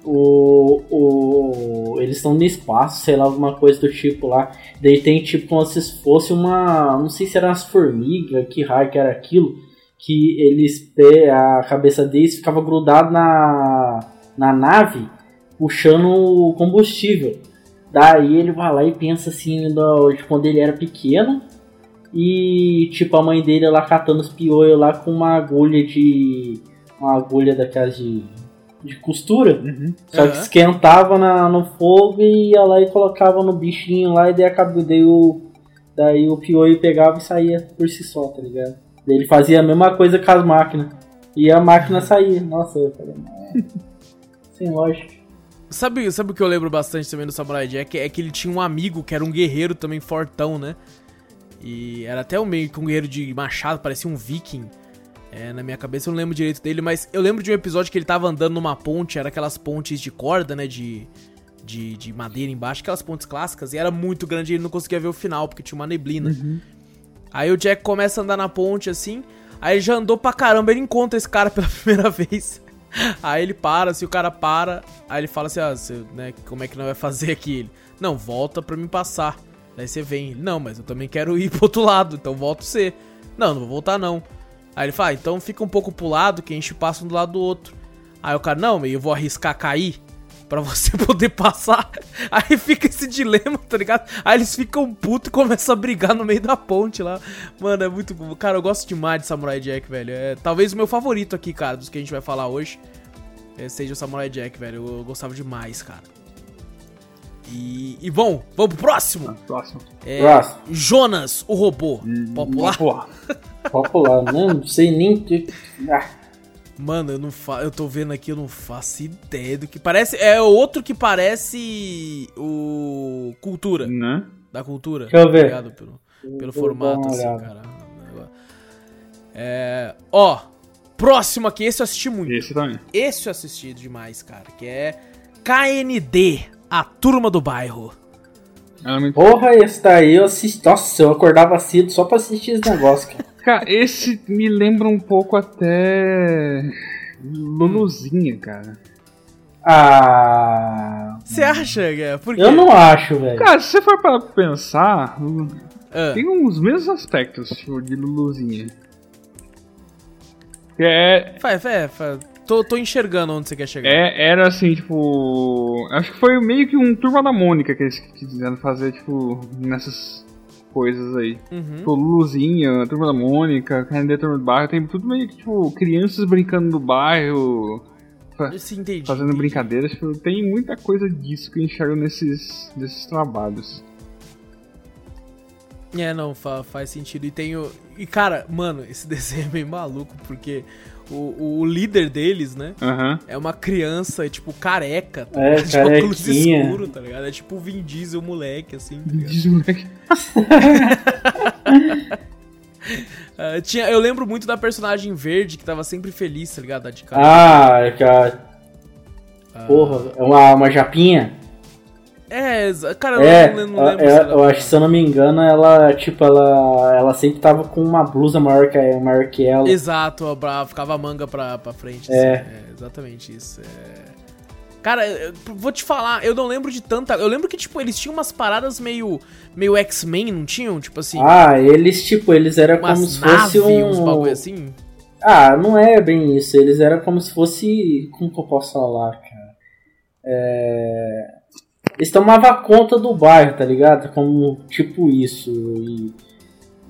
O, o, eles estão no espaço, sei lá, alguma coisa do tipo lá. Daí tem tipo como se fosse uma... Não sei se era umas formigas, que raio que era aquilo. Que eles... A cabeça deles ficava grudada na, na nave, puxando o combustível. Daí ele vai lá e pensa assim, do, de quando ele era pequeno. E tipo a mãe dele lá catando os piolhos lá com uma agulha de... Uma agulha daquelas de... de costura, uhum. Só que esquentava na, no fogo e ia lá e colocava no bichinho lá e daí, acabou, daí o daí o piolho pegava e saía por si só, tá ligado? Daí ele fazia a mesma coisa com as máquinas e a máquina saía, nossa, eu falei, sem lógica. Sabe, sabe o que eu lembro bastante também do Samurai Jack? É que ele tinha um amigo que era um guerreiro também fortão, né? E era até um meio que um guerreiro de machado, parecia um viking. É, na minha cabeça eu não lembro direito dele, mas eu lembro de um episódio que ele tava andando numa ponte, era aquelas pontes de corda, né, de, de, de madeira embaixo, aquelas pontes clássicas, e era muito grande e ele não conseguia ver o final, porque tinha uma neblina. Uhum. Aí o Jack começa a andar na ponte, assim, aí ele já andou pra caramba, ele encontra esse cara pela primeira vez, aí ele para, assim, o cara para, aí ele fala assim, ah, você, né, como é que nós vai fazer aqui? Ele, não, volta pra mim passar, daí você vem, ele, não, mas eu também quero ir pro outro lado, então volta você, não, não vou voltar não. Aí ele fala, ah, então fica um pouco pro lado, que a gente passa um do lado do outro. Aí o cara, não, eu vou arriscar cair pra você poder passar. Aí fica esse dilema, tá ligado? Aí eles ficam putos e começam a brigar no meio da ponte lá. Mano, é muito... Cara, eu gosto demais de Samurai Jack, velho. É, talvez o meu favorito aqui, cara, dos que a gente vai falar hoje, seja o Samurai Jack, velho. Eu, eu gostava demais, cara. E, e bom, vamos pro próximo. Próximo. É, próximo. Jonas, o robô. Hum, popular. Porra. Popular, né? Não sei nem... Ah. Mano, eu não fa... eu tô vendo aqui, eu não faço ideia do que parece. É outro que parece o Cultura, né? Da Cultura. Deixa eu ver. Obrigado pelo, pelo formato, assim, cara. É... Ó, próximo aqui, esse eu assisti muito. Esse também. Esse eu assisti demais, cara, que é K N D, A Turma do Bairro. Porra, esse daí eu assisti... Nossa, eu acordava cedo só pra assistir esse negócio, cara. Cara, esse me lembra um pouco até... Luluzinha, cara. Ah... Você acha, Guerra? Por quê? Eu não acho, velho. Cara, se você for parar pra pensar... Ah. Tem uns mesmos aspectos de Luluzinha. É... Faz, faz, faz. Tô, tô enxergando onde você quer chegar. É, era assim, tipo... Acho que foi meio que um Turma da Mônica que eles quiseram fazer, tipo, nessas... coisas aí. Uhum. Tipo, Luluzinha, Turma da Mônica, K N D, Turma do Bairro, tem tudo meio que, tipo, crianças brincando no bairro, fa- Sim, entendi, fazendo entendi. brincadeiras, tipo, tem muita coisa disso que eu enxergo nesses, nesses trabalhos. É, não, fa- faz sentido. E tem o... E, cara, mano, esse desenho é meio maluco, porque o, o líder deles, né, uhum. é uma criança, tipo, careca, tá é, de óculos escuros, tá ligado? É tipo o Vin Diesel, moleque, assim, tá ligado? Vin Diesel, moleque. uh, tinha, eu lembro muito da personagem verde que tava sempre feliz, tá ligado? De cara. Ah, é que a... ah. Porra, é uma, uma japinha? É, cara, é, eu não, não lembro. É, eu acho que, se eu não me engano, ela, tipo, ela, ela sempre tava com uma blusa maior que, maior que ela. Exato, ficava a manga pra, pra frente. É. Assim, é exatamente isso. É... Cara, eu vou te falar, eu não lembro de tanta... Eu lembro que, tipo, eles tinham umas paradas meio, meio X-Men, não tinham? Tipo assim... Ah, eles, tipo, eles eram como se fosse um... uns bagulho assim? Ah, não é bem isso. Eles eram como se fosse... Como que eu posso falar, cara? É... Eles tomavam conta do bairro, tá ligado? Como, tipo, isso. E,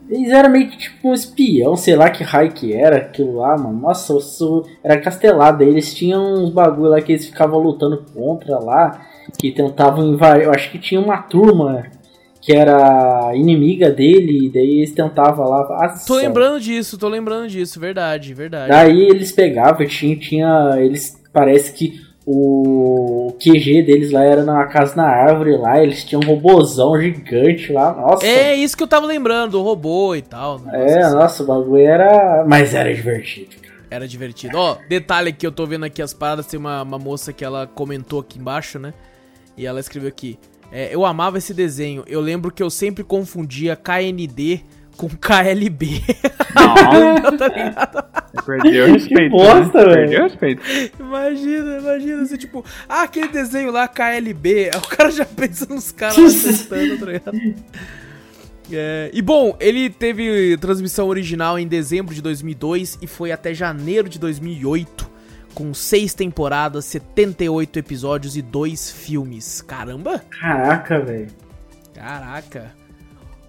Eles eram meio que tipo um espião, sei lá que raio que era aquilo lá, mano. Nossa, eu sou... era castelado. Eles tinham uns bagulho lá que eles ficavam lutando contra lá, que tentavam invadir. Eu acho que tinha uma turma que era inimiga dele, e daí eles tentavam lá... Nossa. Tô lembrando disso, tô lembrando disso, verdade, verdade. Daí eles pegavam, tinha... tinha eles parece que o Q G deles lá era na casa na árvore lá, eles tinham um robôzão gigante lá, nossa. É isso que eu tava lembrando, o robô e tal. É, assim. Nossa, o bagulho era... Mas era divertido, cara. Era divertido. Ó, oh, detalhe aqui, eu tô vendo aqui as paradas, tem uma, uma moça que ela comentou aqui embaixo, né? E ela escreveu aqui... É, eu amava esse desenho, eu lembro que eu sempre confundia K N D com K L B. Não, não tá ligado? Perdeu o respeito. Bosta, né? Perdeu o respeito. Imagina, imagina, assim, tipo, ah, aquele desenho lá, K L B, o cara já pensa nos caras testando, tá ligado? É, e bom, ele teve transmissão original em dezembro de dois mil e dois e foi até janeiro de dois mil e oito. Com seis temporadas, setenta e oito episódios e dois filmes. Caramba! Caraca, velho. Caraca.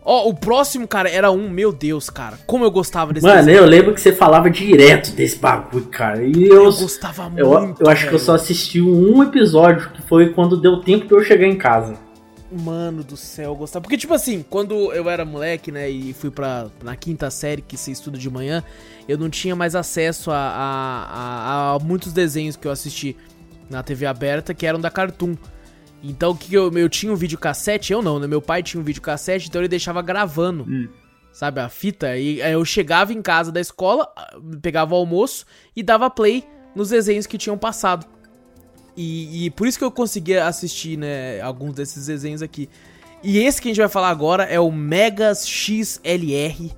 Ó, oh, o próximo, cara, era um... Meu Deus, cara. Como eu gostava desse... Mano, desenho. Eu lembro que você falava direto desse bagulho, cara. E eu, eu gostava muito. Eu, eu acho velho. que eu só assisti um episódio, que foi quando deu tempo de eu chegar em casa. Mano do céu, eu gostava. Porque, tipo assim, quando eu era moleque, né, e fui pra... Na quinta série, que você estuda de manhã... Eu não tinha mais acesso a, a, a, a muitos desenhos que eu assisti na T V aberta, que eram da Cartoon. Então, que eu, eu tinha um videocassete, eu não, né? Meu pai tinha um videocassete, então ele deixava gravando, hum. sabe, a fita. E aí eu chegava em casa da escola, pegava o almoço e dava play nos desenhos que tinham passado. E, e por isso que eu conseguia assistir, né, alguns desses desenhos aqui. E esse que a gente vai falar agora é o Megas X L R.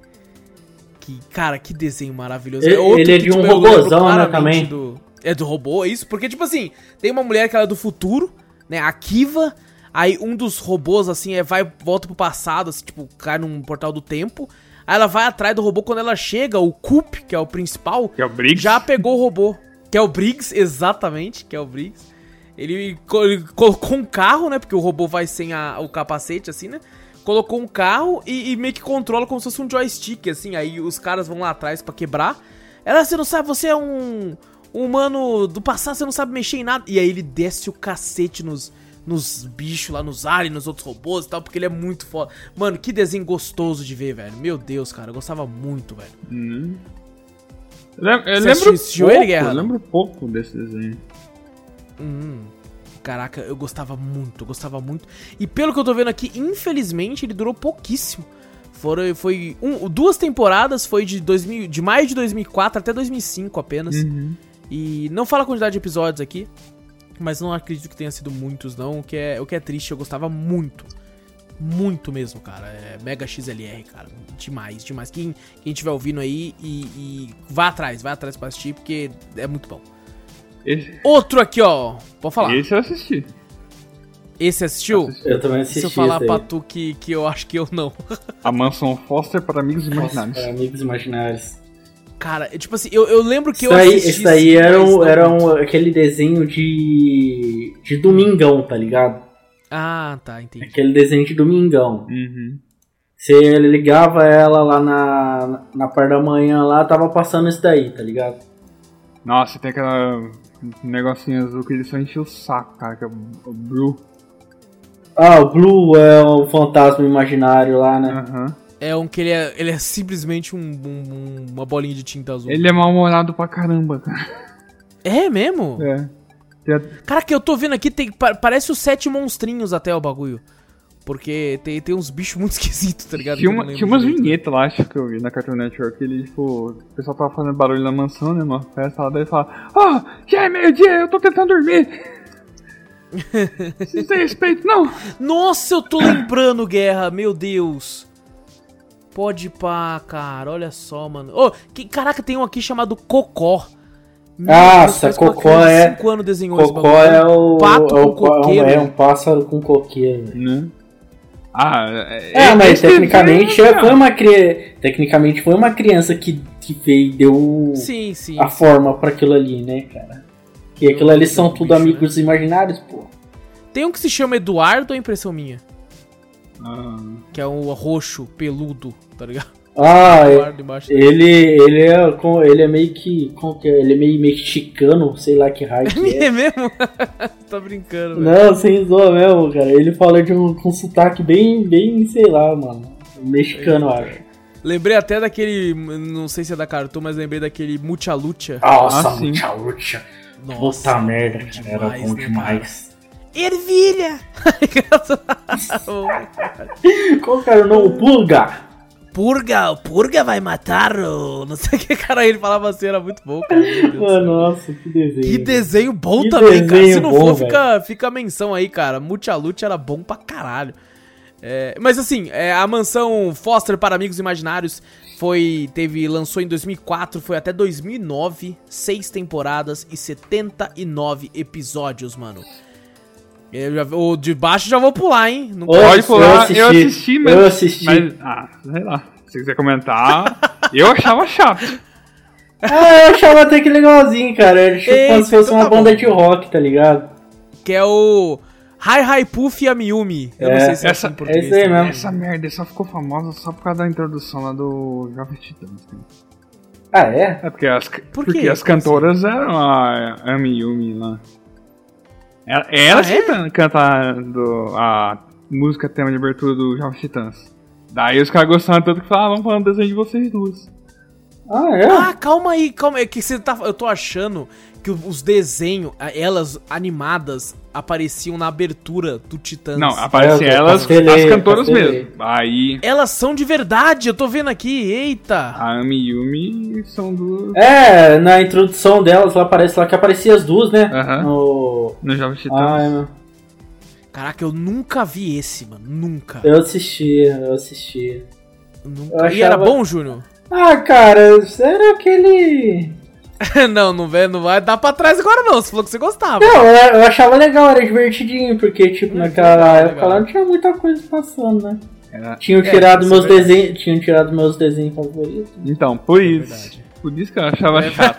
Cara, que desenho maravilhoso. Ele é, outro ele é de que, tipo, um robôzão, né, também. Do... É do robô, é isso? Porque, tipo assim, tem uma mulher que ela é do futuro, né, a Kiva, aí um dos robôs, assim, é, vai, volta pro passado, assim, tipo, cai num portal do tempo, aí ela vai atrás do robô, quando ela chega, o Coop, que é o principal, que é o Briggs, já pegou o robô, que é o Briggs, exatamente, que é o Briggs. Ele, ele colocou um carro, né, porque o robô vai sem a, o capacete, assim, né. Colocou um carro e, e meio que controla como se fosse um joystick, assim. Aí os caras vão lá atrás pra quebrar. Ela, você não sabe, você é um, um humano do passado, você não sabe mexer em nada. E aí ele desce o cacete nos, nos bichos lá, nos aliens, nos outros robôs e tal, porque ele é muito foda. Mano, que desenho gostoso de ver, velho. Meu Deus, cara, eu gostava muito, velho. Hum. Eu, eu lembro pouco, ele, Guerra? Eu lembro pouco desse desenho. Hum... Caraca, eu gostava muito, eu gostava muito. E pelo que eu tô vendo aqui, infelizmente, ele durou pouquíssimo. Foram, foi um, duas temporadas, foi de, dois mil, de maio de dois mil e quatro até dois mil e cinco apenas. Uhum. E não fala a quantidade de episódios aqui, mas não acredito que tenha sido muitos, não. O que é, o que é triste, eu gostava muito. Muito mesmo, cara. É Mega X L R, cara. Demais, demais. Quem, quem tiver ouvindo aí, e, e vá atrás, vá atrás pra assistir, porque é muito bom. Esse... Outro aqui, ó. Pode falar. Esse eu assisti. Esse assistiu? Assisti. Eu também assisti. Se eu falar pra tu que, que eu acho que eu não. A Mansão Foster para Amigos Imaginários. Para Amigos Imaginários. Cara, tipo assim, eu, eu lembro que isso eu assisti. Esse daí era, um, era um, aquele desenho de de domingão, tá ligado? Ah, tá, entendi. Aquele desenho de domingão. Uhum. Você ligava ela lá na, na parte da manhã, lá tava passando isso daí, tá ligado? Nossa, tem aquela... Um negocinho azul que ele só encheu o saco, cara, que é o Blue. Ah, o Blue é o fantasma imaginário lá, né? Aham. Uhum. É um que ele é, ele é simplesmente um, um, uma bolinha de tinta azul. Ele é mal-humorado pra caramba, cara. É mesmo? É. A... Cara, que eu tô vendo aqui, tem, parece os sete monstrinhos até o bagulho. Porque tem, tem uns bichos muito esquisitos, tá ligado? Tinha, uma, tinha umas vinhetas lá, acho que eu vi na Cartoon Network, que ele, tipo, o pessoal tava fazendo barulho na mansão, né, numa festa lá, daí ele fala, ó, oh, já é meio-dia, eu tô tentando dormir. Vocês têm respeito, não? Nossa, eu tô lembrando, Guerra, meu Deus. Pode pá, cara, olha só, mano. Ô, oh, que, caraca, tem um aqui chamado Cocó. Meu Nossa, Deus, Cocó é... cinco anos desenhou esse bagulho. Cocó é o... Pato é o, com coqueiro. É um pássaro com coqueiro, né? Ah, é, é mas tecnicamente foi, uma cri... tecnicamente foi uma criança que, que fez, deu sim, sim, a sim. forma pra aquilo ali, né, cara? Que aquilo ali são tudo bicho, amigos né? imaginários, pô. Tem um que se chama Eduardo, ou é impressão minha? Ah. Que é um roxo, peludo, tá ligado? Ah, ele, ele, é, ele é meio que, como que é? Ele é meio mexicano, sei lá que raio que é. É mesmo? Tô brincando, velho. Não, sem zoa mesmo, cara. Ele fala de um, um sotaque bem, bem, sei lá, mano, mexicano, eu acho. Lembrei até daquele, não sei se é da Cartoon, mas lembrei daquele Mucha Lucha. Nossa, ah, Mucha Lucha. Nossa, puta merda, cara, era bom demais. Ervilha! Qual que era o nome? Purga! Purga, Purga vai matar o... Não sei o que, cara, ele falava assim, era muito bom, cara. Mano, nossa, que desenho. Que desenho bom que também, desenho cara. Se não bom, for, fica, fica a menção aí, cara. Mucha Lucha era bom pra caralho. É, mas assim, é, a Mansão Foster para Amigos Imaginários foi, teve, lançou em dois mil e quatro, foi até dois mil e nove, seis temporadas e setenta e nove episódios, mano. Eu já, o de baixo já vou pular, hein? Não pode pular. Eu assisti, eu assisti, mas, eu assisti. Mas, ah, sei lá. Se quiser comentar, eu achava chato. Ah, eu achava até que legalzinho, cara. Eu achei como se fosse uma tá banda bom. De rock, tá ligado? Que é o Hi Hi Puff e a Miyumi. Eu é, não sei se essa, é assim em português. É isso aí mesmo. Né? Essa merda só ficou famosa só por causa da introdução lá do Jovem Titãs. Ah, é? É porque as, por porque as cantoras eram a, a Miyumi lá. Ela, ela ah, que é? Canta do, a música tema de abertura do Jovem Titãs. Daí os caras gostaram tanto que falaram, ah, vamos falar um desenho de vocês duas. Ah, é? Ah, calma aí, calma aí. Que você tá, eu tô achando que os desenhos, elas animadas, apareciam na abertura do Titãs. Não, apareciam elas, pastelei, as cantoras pastelei. Mesmo. Aí... Elas são de verdade, eu tô vendo aqui, eita. A Ami e Yumi são duas... É, na introdução delas, lá aparece lá que apareciam as duas, né? Aham. Uh-huh. No... No Jovem Titãs. Ah, é. Caraca, eu nunca vi esse, mano. Nunca. Eu assisti, eu assisti. Nunca. Eu achava... E era bom, Júnior? Ah, cara, era aquele... não, não vai, não vai dar pra trás agora não. Você falou que você gostava. Não, eu, eu achava legal, era divertidinho, porque, tipo, hum, naquela é época lá não tinha muita coisa passando, né? Era... Tinham tirado é, meus desenhos. Tinham tirado meus desenhos favoritos. Então, por isso. É por isso que eu achava é chato.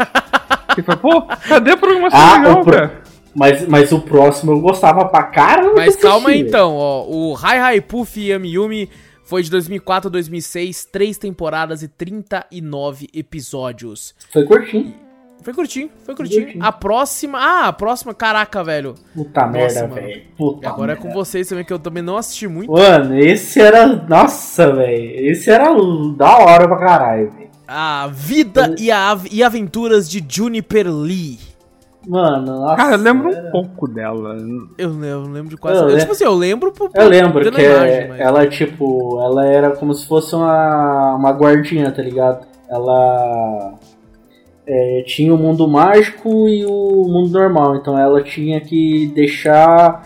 Porque foi, pô, cadê a programação ah, legal, pro... cara? Mas, mas o próximo eu gostava pra caramba. Mas calma aí, então, ó. O Hi Hi Puff e Yumi Yumi foi de dois mil e quatro a dois mil e seis, três temporadas e trinta e nove episódios. Foi curtinho. Foi curtinho, foi curtinho. curtinho. A próxima... Ah, a próxima, caraca, velho. Puta nossa, merda, velho. Agora merda. É com vocês também, que eu também não assisti muito. Mano, esse era... Nossa, velho. Esse era da hora pra caralho, velho. A Vida eu... e, a, e Aventuras de Juniper Lee. Mano, nossa. Cara, eu lembro era... um pouco dela. Eu, eu lembro de quase. Eu, eu, tipo assim, eu lembro por. Eu lembro que imagem, mas... ela, tipo, ela era como se fosse uma, uma guardinha, tá ligado? Ela é, tinha o mundo mágico e o mundo normal. Então ela tinha que deixar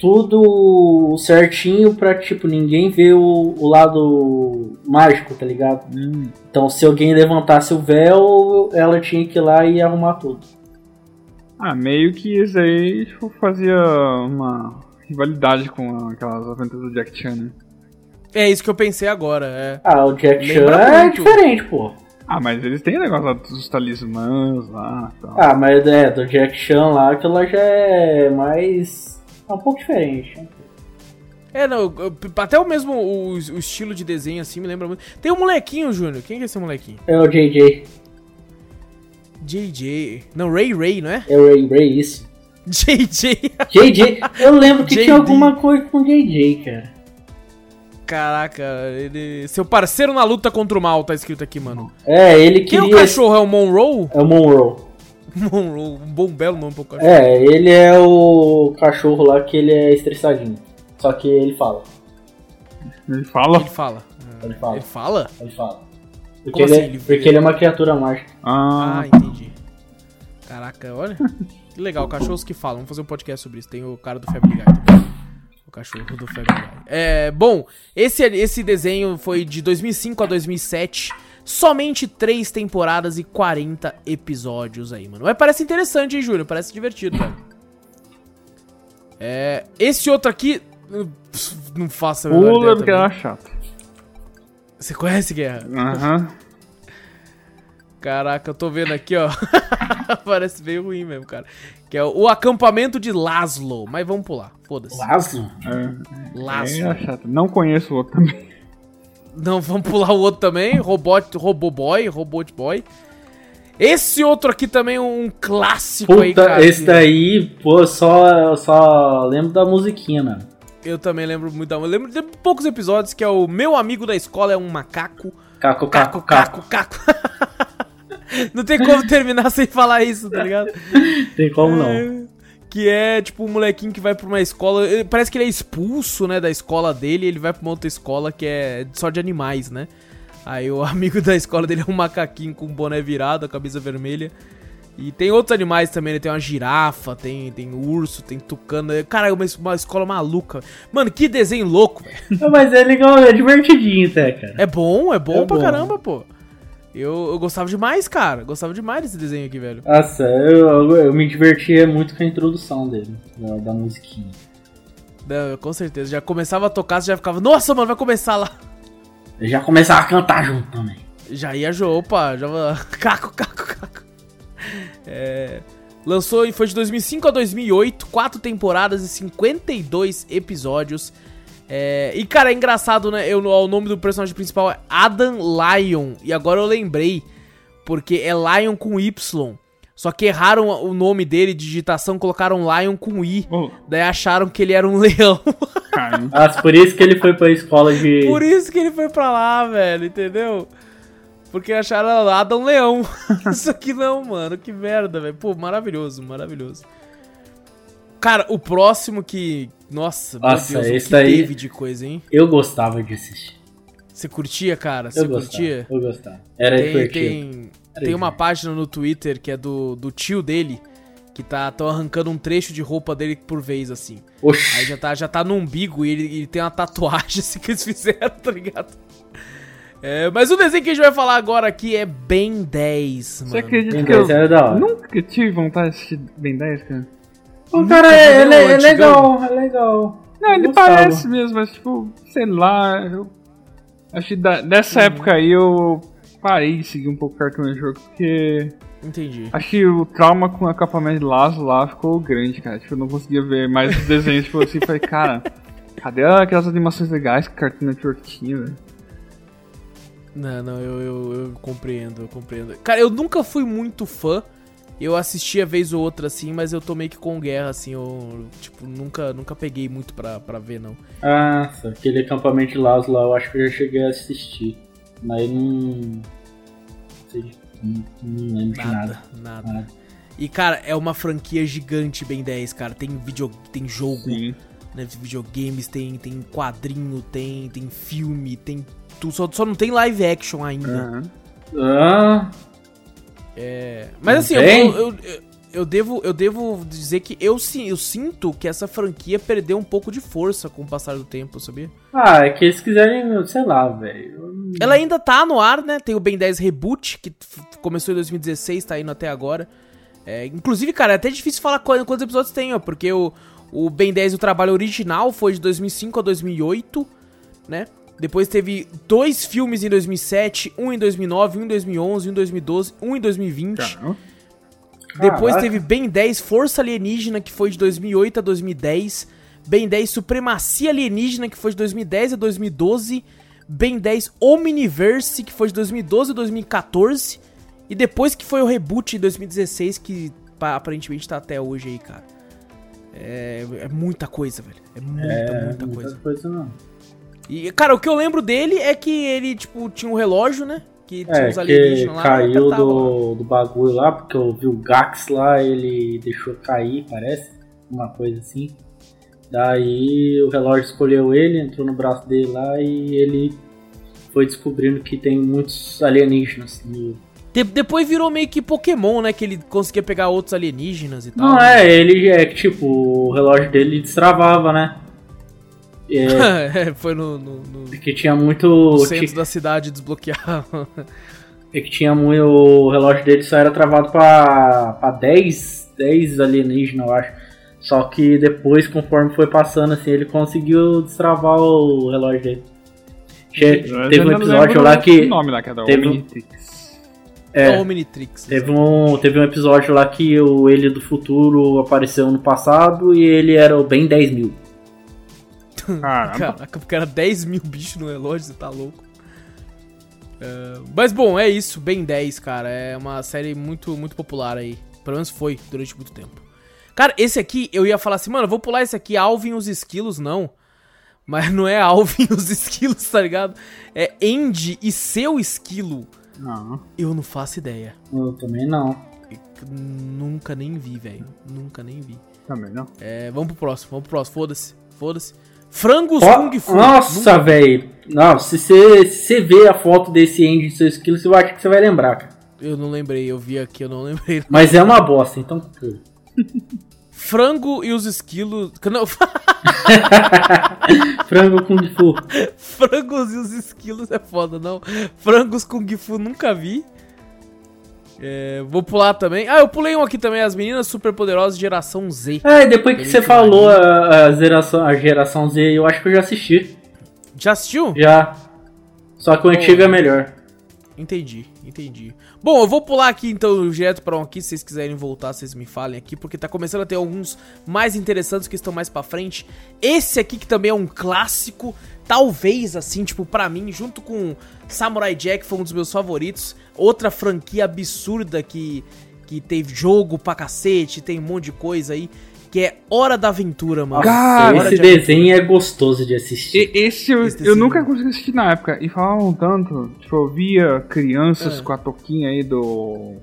tudo certinho pra, tipo, ninguém ver o, o lado mágico, tá ligado? Hum. Então se alguém levantasse o véu, ela tinha que ir lá e arrumar tudo. Ah, meio que isso aí tipo, fazia uma rivalidade com aquelas aventuras do Jack Chan, né? É isso que eu pensei agora, é. Ah, o Jack Chan é diferente, pô. Ah, mas eles têm negócio dos talismãs lá e tal. Ah, mas é, do Jack Chan lá, aquilo lá já é mais... é um pouco diferente, né? É, não, até o mesmo o, o estilo de desenho assim me lembra muito. Tem um molequinho, Júnior, quem que é esse molequinho? É o J J. J J... Não, Ray Ray, não é? É o Ray Ray, isso. J J... J J... Eu lembro que J J tinha alguma coisa com J J, cara. Caraca, ele... Seu parceiro na luta contra o mal, tá escrito aqui, mano. É, ele queria... Quem é o cachorro? É o Monroe? É o Monroe. Monroe, um bom belo nome pro cachorro. É, ele é o cachorro lá que ele é estressadinho. Só que ele fala. Ele fala? Ele fala. Ele fala? Ele fala. Ele fala. Porque, ele, assim, ele, porque ele... ele é uma criatura mágica. Ah, ah entendi. Caraca, olha. Que legal, cachorros que falam. Vamos fazer um podcast sobre isso. Tem o cara do Family Guy também. O cachorro do Family Guy. É, bom, esse, esse desenho foi de dois mil e cinco a dois mil e sete. Somente três temporadas e quarenta episódios aí, mano. Mas parece interessante, hein, Júlio? Parece divertido, velho. É, esse outro aqui... Não faço a menor ideia. Pula porque era chato. Você conhece, Guerra? Aham. Uhum. Caraca, eu tô vendo aqui, ó. Parece bem ruim mesmo, cara. Que é o acampamento de Laszlo. Mas vamos pular, foda-se. Laszlo? É. Laszlo. É, é chato. Não conheço o outro também. Não, vamos pular o outro também. Robot, Robô Boy, Robot Boy. Esse outro aqui também é um clássico. Puta, aí, cara. Esse daí, pô, eu só, eu só lembro da musiquinha, mano. Eu também lembro muito da... Eu lembro de poucos episódios, que é o Meu Amigo da Escola é um Macaco. Caco, caco, caco, caco. caco. Não tem como terminar sem falar isso, tá ligado? Tem como não. Que é, tipo, um molequinho que vai pra uma escola... Parece que ele é expulso, né, da escola dele. Ele vai pra uma outra escola que é só de animais, né? Aí o amigo da escola dele é um macaquinho com um boné virado, a camisa vermelha. E tem outros animais também, né? Tem uma girafa, tem, tem urso, tem tucano. Cara, é uma, uma escola maluca. Mano, que desenho louco, velho. Mas é legal, é divertidinho até, cara. É bom, é bom é pra bom. Caramba, pô. Eu, eu gostava demais, cara. Gostava demais desse desenho aqui, velho. Nossa, eu, eu, eu me divertia muito com a introdução dele, da, da musiquinha. Não, com certeza. Já começava a tocar, você já ficava... Nossa, mano, vai começar lá. Eu já começava a cantar junto também. Já ia, opa, já... Caco, caco, caco. É... Lançou e foi de dois mil e cinco a dois mil e oito, quatro temporadas e cinquenta e dois episódios. É... E, cara, é engraçado, né? Eu, o nome do personagem principal é Adam Lion. E agora eu lembrei, porque é Lion com Y. Só que erraram o nome dele de digitação, colocaram Lion com I. Oh. Daí acharam que ele era um leão. Ah, por isso que ele foi pra escola de... Por isso que ele foi pra lá, velho, entendeu? Porque acharam lá Adam Leão. Isso aqui não, mano. Que merda, velho. Pô, maravilhoso, maravilhoso. Cara, o próximo que... Nossa, Nossa meu Deus, o que aí... teve de coisa, hein? Eu gostava de assistir. Você curtia, cara? Você eu curtia? Gostava, eu gostava. Era tem, divertido. Tem, Era tem uma página no Twitter que é do, do tio dele, que tá tão arrancando um trecho de roupa dele por vez, assim. Oxi. Aí já tá, já tá no umbigo e ele, ele tem uma tatuagem assim que eles fizeram, tá ligado? É, mas o desenho que a gente vai falar agora aqui é Ben dez, mano. Você acredita que eu nunca tive vontade de assistir Ben dez, cara? O nunca cara é, ele, é legal, é legal. Não, ele gostava. Parece mesmo, mas tipo, sei lá, eu... Acho que da, dessa uhum. época aí eu parei de seguir um pouco o Cartoon Network, porque... Entendi. Acho que o trauma com a capa mais de laço lá ficou grande, cara. Tipo, eu não conseguia ver mais os desenhos, tipo assim, falei, cara, cadê aquelas animações legais que o Cartoon Network tinha, velho? Não, não, eu, eu, eu compreendo, eu compreendo. Cara, eu nunca fui muito fã. Eu assistia vez ou outra, assim, mas eu tô meio que com guerra, assim. Eu, tipo, nunca, nunca peguei muito pra, pra ver, não. Ah, aquele acampamento de Lazo lá, eu acho que eu já cheguei a assistir. Mas não... Sei, não, não lembro de nada. Nada, nada. E, cara, é uma franquia gigante, Ben dez, cara. Tem vídeo, tem jogo, Sim. né, videogames, tem, tem quadrinho, tem, tem filme, tem... Tu só, só não tem live action ainda. Uhum. Ah. É. Mas assim, eu, eu, eu, eu, devo, eu devo dizer que eu, eu sinto que essa franquia perdeu um pouco de força com o passar do tempo, sabia? Ah, é que eles quiserem, sei lá, velho. Ela ainda tá no ar, né? Tem o Ben dez Reboot, que começou em dois mil e dezesseis, tá indo até agora. É, inclusive, cara, é até difícil falar quantos episódios tem, ó, porque o, o Ben dez, o trabalho original, foi de dois mil e cinco a dois mil e oito, né? Depois teve dois filmes em dois mil e sete, um em dois mil e nove, um em dois mil e onze, um em dois mil e doze, um em dois mil e vinte. Caramba. Depois teve Ben dez Força Alienígena, que foi de dois mil e oito a dois mil e dez. Ben dez Supremacia Alienígena, que foi de dois mil e dez a dois mil e doze. Ben dez Omniverse, que foi de dois mil e doze a dois mil e quatorze. E depois que foi o reboot em dois mil e dezesseis, que aparentemente tá até hoje aí, cara. É, é muita coisa, velho. É muita, é, muita coisa. Muita coisa não. E, cara, o que eu lembro dele é que ele, tipo, tinha um relógio, né? Que tinha uns é, alienígenas lá. Caiu do, do bagulho lá, porque eu vi o Gax lá, ele deixou cair, parece. Uma coisa assim. Daí o relógio escolheu ele, entrou no braço dele lá e ele foi descobrindo que tem muitos alienígenas no... De- depois virou meio que Pokémon, né? Que ele conseguia pegar outros alienígenas e tal. Não, é, ele é que, tipo, o relógio dele destravava, né? É, foi no, no, no... Que tinha muito... No centro tinha, da cidade desbloquear. É que tinha muito... O relógio dele só era travado pra, pra dez, dez alienígenas, eu acho. Só que depois, conforme foi passando, assim, ele conseguiu destravar o relógio dele. Che- teve um episódio lá que... Nome lá, que é da teve Omnitrix. Um, é, Omnitrix, teve um, teve um episódio lá que o ele do futuro apareceu no passado e ele era o Ben dez mil. Caraca, porque era dez mil bichos no relógio, você tá louco. Uh, mas bom, é isso, Ben dez, cara, é uma série muito, muito popular aí, pelo menos foi durante muito tempo. Cara, esse aqui, eu ia falar assim, mano, eu vou pular esse aqui, Alvin e os Esquilos, não, mas não é Alvin e os Esquilos, tá ligado? É Andy e seu esquilo. Não. Eu não faço ideia. Eu também não. Eu nunca nem vi, velho, nunca nem vi. Também não. É, vamos pro próximo, vamos pro próximo, foda-se, foda-se. Frangos oh, Kung Fu. Nossa, velho. Não, se você vê a foto desse Andy de seu esquilo, você vai achar que você vai lembrar, cara. Eu não lembrei, eu vi aqui, eu não lembrei. Não. Mas é uma bosta, então... Frango e os esquilos... Não. Frango Kung Fu. Frangos e os esquilos é foda, não. Frangos Kung Fu nunca vi. É, vou pular também. Ah, eu pulei um aqui também, as Meninas Superpoderosas Geração Z. É, depois que você falou a, a, geração, a geração Z, eu acho que eu já assisti. Já assistiu? Já. Só que o antigo é melhor. Entendi, entendi. Bom, eu vou pular aqui então direto pra um aqui, se vocês quiserem voltar, vocês me falem aqui, porque tá começando a ter alguns mais interessantes que estão mais pra frente. Esse aqui que também é um clássico, talvez assim, tipo, pra mim, junto com Samurai Jack, foi um dos meus favoritos. Outra franquia absurda que, que teve jogo pra cacete, tem um monte de coisa aí, que é Hora da Aventura, mano. Cara, esse de desenho aventura. É gostoso de assistir. E, esse eu, esse eu nunca consegui assistir na época. E falavam tanto, tipo, eu via crianças é. com a toquinha aí do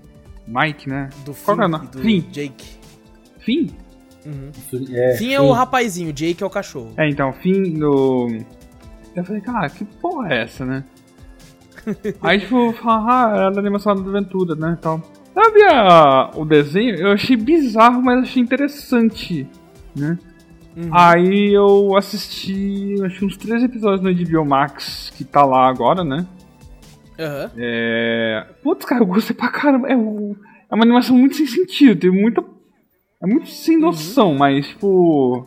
Mike, né? Do Finn é do Finn. Jake. Finn? Uhum. É, Finn é Finn. O rapazinho, Jake é o cachorro. É, então, Finn do... Eu falei, cara, que porra é essa, né? Aí, tipo, falar, ah, era da animação da aventura, né, tal. Eu via o desenho, eu achei bizarro, mas eu achei interessante, né? Uhum. Aí eu assisti, acho que uns três episódios no H B O Max, que tá lá agora, né? Aham. Uhum. É... Putz, cara, eu gostei pra caramba. É uma animação muito sem sentido, tem muita... É muito sem noção, uhum. Mas, tipo...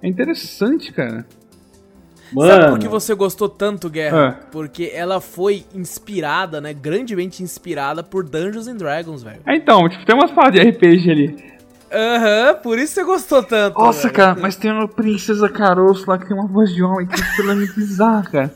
É interessante, cara. Mano. Sabe por que você gostou tanto, Guerra? É. Porque ela foi inspirada, né? Grandemente inspirada por Dungeons and Dragons, velho. É, então, tipo, tem umas paradas de R P G ali. Aham, uhum, por isso você gostou tanto. Nossa, velho. Cara, mas tem uma princesa caroço lá que tem uma voz de homem que é bizarra, cara.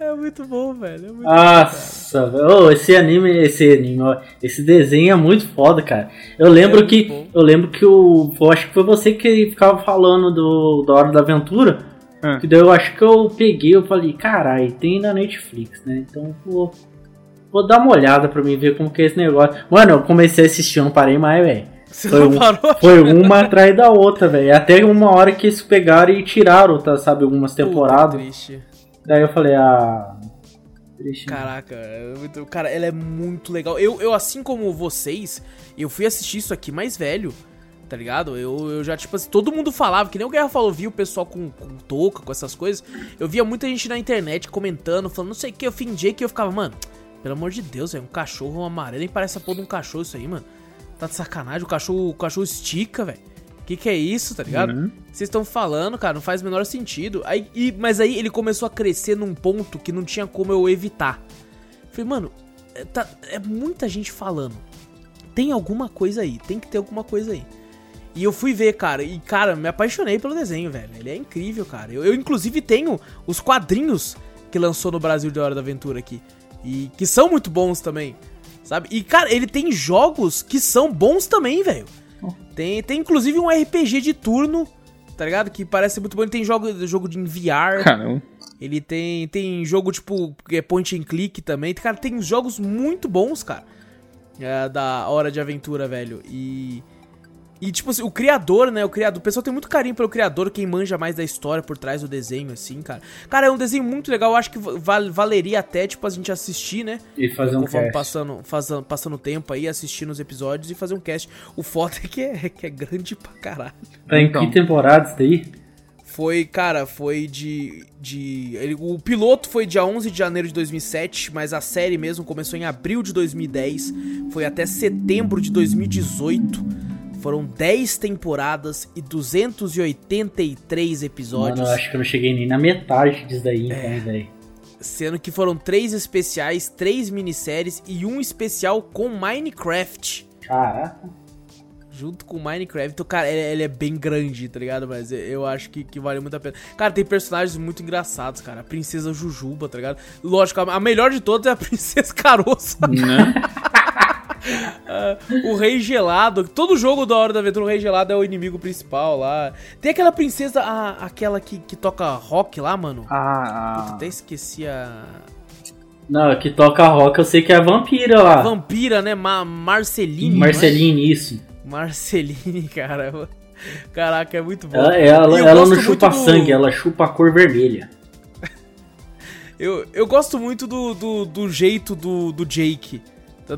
É muito bom, velho. É muito Nossa, bom, velho. Oh, esse anime, esse anime, ó, esse desenho é muito foda, cara. Eu lembro é que, bom. eu lembro que o, eu acho que foi você que ficava falando do da Hora da Aventura. É. Que daí eu acho que eu peguei, eu falei, carai, tem na Netflix, né? Então vou, vou dar uma olhada pra mim ver como que é esse negócio. Mano, eu comecei a assistir, eu não parei mais, velho. Você foi não parou? Um, foi uma atrás da outra, velho. Até uma hora que eles pegaram e tiraram, tá, sabe, algumas temporadas. Puta, triste. Daí eu falei, ah... Triste, caraca, muito, cara, ela é muito legal. Eu, eu, assim como vocês, eu fui assistir isso aqui mais velho. Tá ligado? Eu, eu já, tipo assim, todo mundo falava, que nem o Guerra falou, via o pessoal com, com touca, com essas coisas. Eu via muita gente na internet comentando, falando, não sei o que, eu fingia que eu ficava, mano, pelo amor de Deus, é um cachorro amarelo, nem parece a porra de um cachorro isso aí, mano. Tá de sacanagem, o cachorro, o cachorro estica, velho. Que que é isso, tá ligado? Uhum. Vocês estão falando, cara, não faz o menor sentido. Aí, e, mas aí ele começou a crescer num ponto que não tinha como eu evitar. Falei, mano, tá, é muita gente falando. Tem alguma coisa aí, tem que ter alguma coisa aí. E eu fui ver, cara, e, cara, me apaixonei pelo desenho, velho. Ele é incrível, cara. Eu, eu inclusive, tenho os quadrinhos que lançou no Brasil de Hora da Aventura aqui. E que são muito bons também, sabe? E, cara, ele tem jogos que são bons também, velho. Tem, tem, inclusive, um R P G de turno, tá ligado? Que parece muito bom. Ele tem jogo, jogo de V R. Caramba. Ele tem, tem jogo, tipo, point and click também. Cara, tem jogos muito bons, cara, é, da Hora de Aventura, velho. E... E, tipo assim, o criador, né, o criador, o pessoal tem muito carinho pelo criador, quem manja mais da história por trás do desenho, assim, cara. Cara, é um desenho muito legal, eu acho que val- valeria até, tipo, a gente assistir, né? E fazer um cast. Passando, fazendo, passando tempo aí, assistindo os episódios e fazer um cast. O foda é que é, que é grande pra caralho. Tá em então, que temporada isso daí? Foi, cara, foi de... de ele, o piloto foi dia onze de janeiro de dois mil e sete, mas a série mesmo começou em abril de dois mil e dez, foi até setembro de dois mil e dezoito... Foram dez temporadas e duzentos e oitenta e três episódios. Mano, eu acho que eu não cheguei nem na metade disso daí, então, é, velho. Sendo que foram três especiais, três minisséries e um especial com Minecraft. Caraca. junto com o Minecraft, cara, ele, ele é bem grande, tá ligado? Mas eu acho que, que vale muito a pena. Cara, tem personagens muito engraçados, cara. A princesa Jujuba, tá ligado? Lógico, a melhor de todas é a princesa Caroço. Né? Uh, o Rei Gelado. Todo jogo da Hora da Aventura, o Rei Gelado é o inimigo principal lá. Tem aquela princesa, a, aquela que, que toca rock lá, mano. Ah, puta, até esqueci a... Não, que toca rock, eu sei que é a vampira lá. A vampira, né? Ma- Marceline. Marceline, mas... isso. Marceline, cara. Caraca, é muito bom. Ela, ela, ela não chupa sangue, do... ela chupa a cor vermelha. eu, eu gosto muito do, do, do jeito do, do Jake,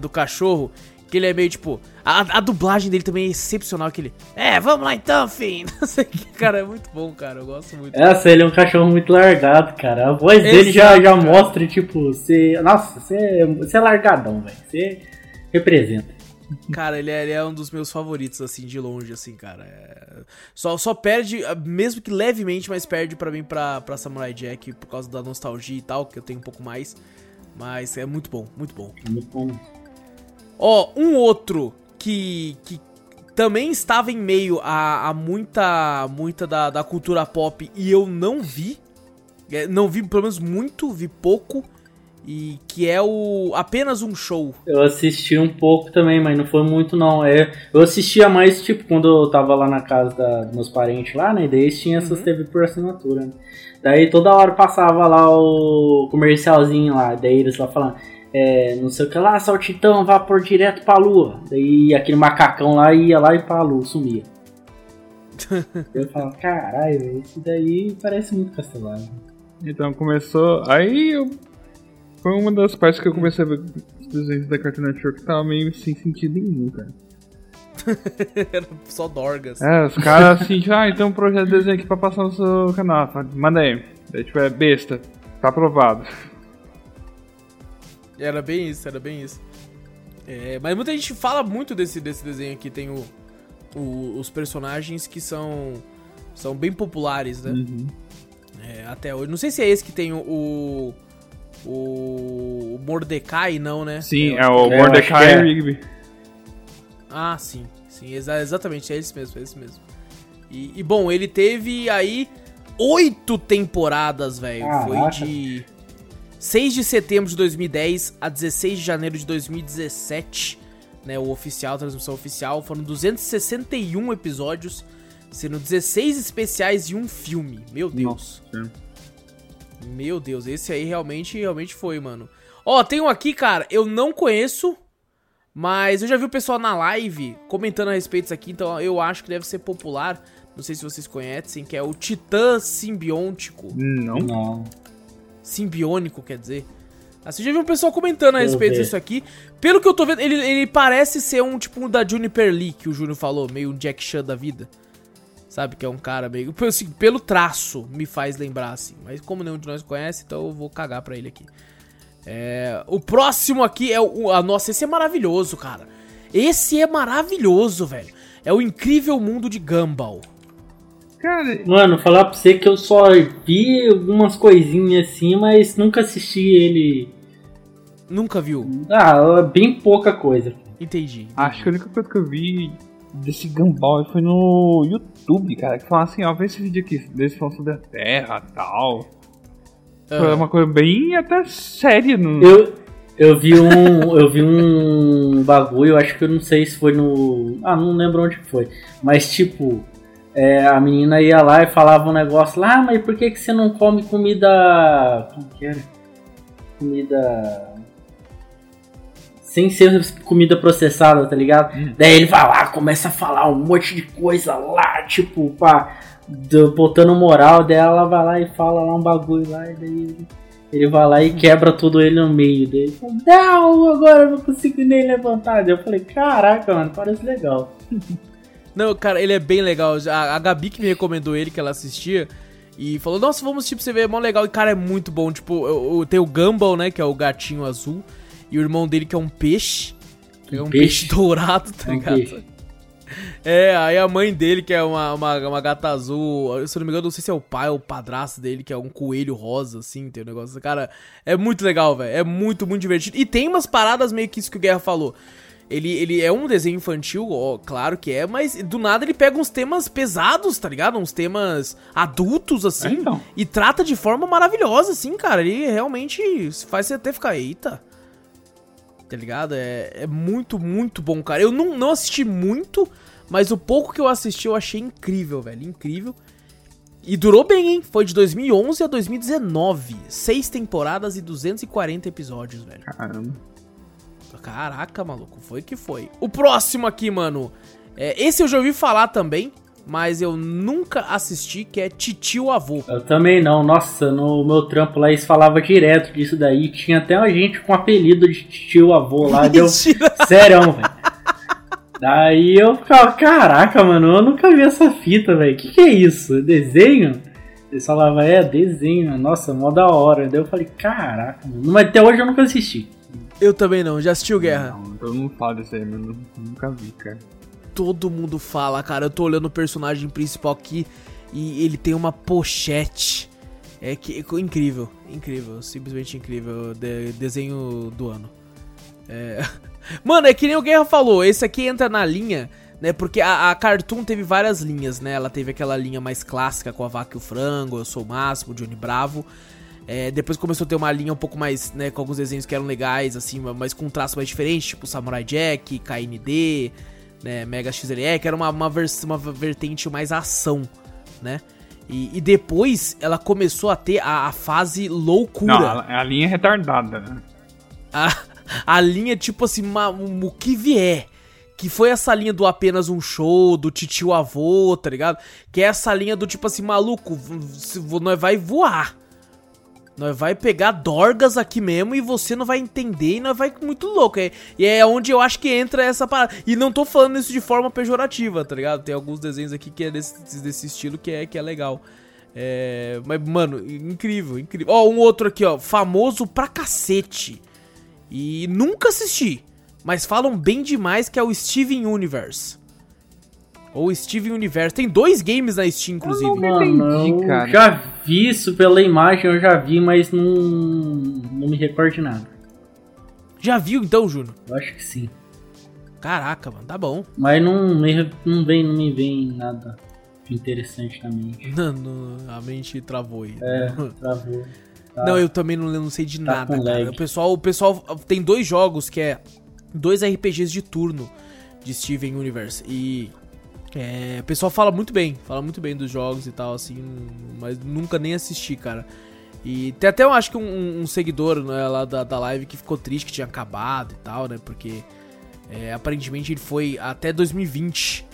do cachorro, que ele é meio tipo... A, a dublagem dele também é excepcional, aquele... É, vamos lá então, Finn! Não sei o que, cara, é muito bom, cara, eu gosto muito. É, assim, ele é um cachorro muito largado, cara. A voz Exato, dele já, já mostra, tipo, você... Nossa, você, você é largadão, velho. Você representa. Cara, ele é, ele é um dos meus favoritos, assim, de longe, assim, cara. É... Só, só perde, mesmo que levemente, mas perde pra mim pra, pra Samurai Jack, por causa da nostalgia e tal, que eu tenho um pouco mais. Mas é muito bom, muito bom. Muito bom. Ó, oh, um outro que, que também estava em meio a, a muita, muita da, da cultura pop e eu não vi, não vi pelo menos muito, vi pouco, e que é o Apenas um Show. Eu assisti um pouco também, mas não foi muito não. É, eu assistia mais tipo quando eu tava lá na casa da, dos meus parentes lá, né, e daí eles tinham essas uhum. T V por assinatura, né? Daí toda hora passava lá o comercialzinho lá, daí eles lá falando... É, não sei o que lá, saltitão, vá por direto pra lua. Daí aquele macacão lá ia lá e pra lua, sumia. Eu falava, caralho, esse daí parece muito castelhano. Então começou, aí eu... foi uma das partes que eu comecei a ver os desenhos da Cartoon Network que tava meio sem sentido nenhum, cara. Era só dorgas. É, os caras assim, ah, então um projeto de desenho aqui pra passar no seu canal, manda aí. Daí tipo, é besta, tá aprovado. Era bem isso, era bem isso. É, mas muita gente fala muito desse, desse desenho aqui. Tem o, o, os personagens que são, são bem populares, né? Uhum. É, até hoje. Não sei se é esse que tem o... O, o Mordecai, não, né? Sim, é, é o Mordecai é. E Rigby. Ah, sim. sim exa- exatamente, é esse mesmo, é esse mesmo. E, e, bom, ele teve aí oito temporadas, velho. Ah, Foi nossa. de... seis de setembro de dois mil e dez a dezesseis de janeiro de dois mil e dezessete, né, o oficial, a transmissão oficial, foram duzentos e sessenta e um episódios, sendo dezesseis especiais e um filme. Meu Deus. Nossa. Meu Deus, esse aí realmente, realmente foi, mano. Ó, oh, tem um aqui, cara, eu não conheço, mas eu já vi o pessoal na live comentando a respeito disso aqui, então eu acho que deve ser popular, não sei se vocês conhecem, que é o Titã Simbiótico. Não. Não. Simbiônico, quer dizer. Assim, já vi um pessoal comentando a respeito disso aqui. Pelo que eu tô vendo, ele, ele parece ser um tipo um da Juniper Lee, que o Júnior falou, meio um Jack Chan da vida. Sabe, que é um cara meio... Assim, pelo traço, me faz lembrar, assim. Mas como nenhum de nós conhece, então eu vou cagar pra ele aqui. É, o próximo aqui é o... Ah, nossa, esse é maravilhoso, cara. Esse é maravilhoso, velho. É o Incrível Mundo de Gumball. Mano, falar pra você que eu só vi algumas coisinhas assim, mas nunca assisti ele. Nunca viu? Ah, bem pouca coisa. Entendi. entendi. Acho que a única coisa que eu vi desse Gumball foi no YouTube, cara. Que falaram assim, ó, vê esse vídeo aqui, desse falando sobre a Terra e tal. Ah. Foi uma coisa bem até séria. No... Eu, eu vi um. eu vi um bagulho, acho que eu não sei se foi no. Ah, não lembro onde foi. Mas tipo. É, a menina ia lá e falava um negócio lá, ah, mas por que, que você não come comida... Como que era? Comida... Sem ser comida processada, tá ligado? Hum. Daí ele vai lá, começa a falar um monte de coisa lá, tipo, pá, botando moral, daí ela vai lá e fala lá um bagulho lá, e daí ele vai lá e quebra tudo ele no meio dele. Não, agora eu não consigo nem levantar. Daí eu falei, caraca, mano, parece legal. Não, cara, ele é bem legal. A, a Gabi que me recomendou ele, que ela assistia, e falou, nossa, vamos, tipo, você vê, é mó legal. E, cara, é muito bom. Tipo, eu, eu, tem o Gumball, né, que é o gatinho azul, e o irmão dele, que é um peixe. Que é um peixe, peixe dourado, tá um ligado? Peixe. É, aí a mãe dele, que é uma, uma, uma gata azul, se eu não me engano, não sei se é o pai ou o padrasto dele, que é um coelho rosa, assim, tem um negócio. Cara, é muito legal, velho. É muito, muito divertido. E tem umas paradas meio que isso que o Guerra falou. Ele, ele é um desenho infantil, ó, claro que é, mas do nada ele pega uns temas pesados, tá ligado? Uns temas adultos, assim, então. E trata de forma maravilhosa, assim, cara. Ele realmente faz você até ficar, eita, tá ligado? É, é muito, muito bom, cara. Eu não, não assisti muito, mas o pouco que eu assisti eu achei incrível, velho, incrível. E durou bem, hein? Foi de dois mil e onze a dois mil e dezenove. Seis temporadas e duzentos e quarenta episódios, velho. Caramba. Caraca, maluco. Foi que foi. O próximo aqui, mano. É, esse eu já ouvi falar também, mas eu nunca assisti, que é Titio Avô. Eu também não. Nossa, no meu trampo lá eles falavam direto disso daí. Tinha até uma gente com apelido de Titio Avô lá. Deu... Sério, velho. Daí eu ficava, caraca, mano, eu nunca vi essa fita, velho. Que que é isso? Desenho? Eles falavam, é, desenho. Nossa, mó da hora. Daí eu falei, caraca, mano. Mas até hoje eu nunca assisti. Eu também não. Já assistiu Guerra? Não, todo mundo fala isso aí, mano. Nunca vi, cara. Todo mundo fala, cara. Eu tô olhando o personagem principal aqui e ele tem uma pochete. É que é incrível, incrível, simplesmente incrível. De, desenho do ano. É... Mano, é que nem o Guerra falou, esse aqui entra na linha, né, porque a, a Cartoon teve várias linhas, né, ela teve aquela linha mais clássica com A Vaca e o Frango, Eu Sou o Máximo, Johnny Bravo, é, depois começou a ter uma linha um pouco mais, né, com alguns desenhos que eram legais, assim, mas com um traço mais diferente, tipo Samurai Jack, K N D, né, Mega X L E, que era uma, uma, vers- uma vertente mais ação, né. E, e depois ela começou a ter a, a fase loucura. Não, a, a linha é retardada, né. A... A linha, tipo assim, ma- o que vier. Que foi essa linha do Apenas um Show, do Titio Avô, tá ligado? Que é essa linha do tipo assim, maluco, v- v- nós vai voar. Nós vai pegar dorgas aqui mesmo e você não vai entender e nós vai muito louco. É, e é onde eu acho que entra essa parada. E não tô falando isso de forma pejorativa, tá ligado? Tem alguns desenhos aqui que é desse, desse estilo que é, que é legal. É, mas, mano, incrível, incrível. Ó, um outro aqui, ó, famoso pra cacete. E nunca assisti, mas falam bem demais, que é o Steven Universe. Ou Steven Universe. Tem dois games na Steam, inclusive. Eu não me entendi, cara. Eu já vi isso pela imagem, eu já vi, mas não, não me recordo de nada. Já viu então, Júnior? Eu acho que sim. Caraca, mano, tá bom. Mas não, não, vem, não me vem nada interessante na mente. Não, não, a mente travou aí. É, travou. Tá. Não, eu também não, não sei de tá nada, cara. O pessoal, o pessoal tem dois jogos que é dois R P Gs de turno de Steven Universe. E é, o pessoal fala muito bem, fala muito bem dos jogos e tal, assim, mas nunca nem assisti, cara. E tem até, eu acho que um, um seguidor, né, lá da, da live que ficou triste que tinha acabado e tal, né? Porque é, aparentemente ele foi até dois mil e vinte.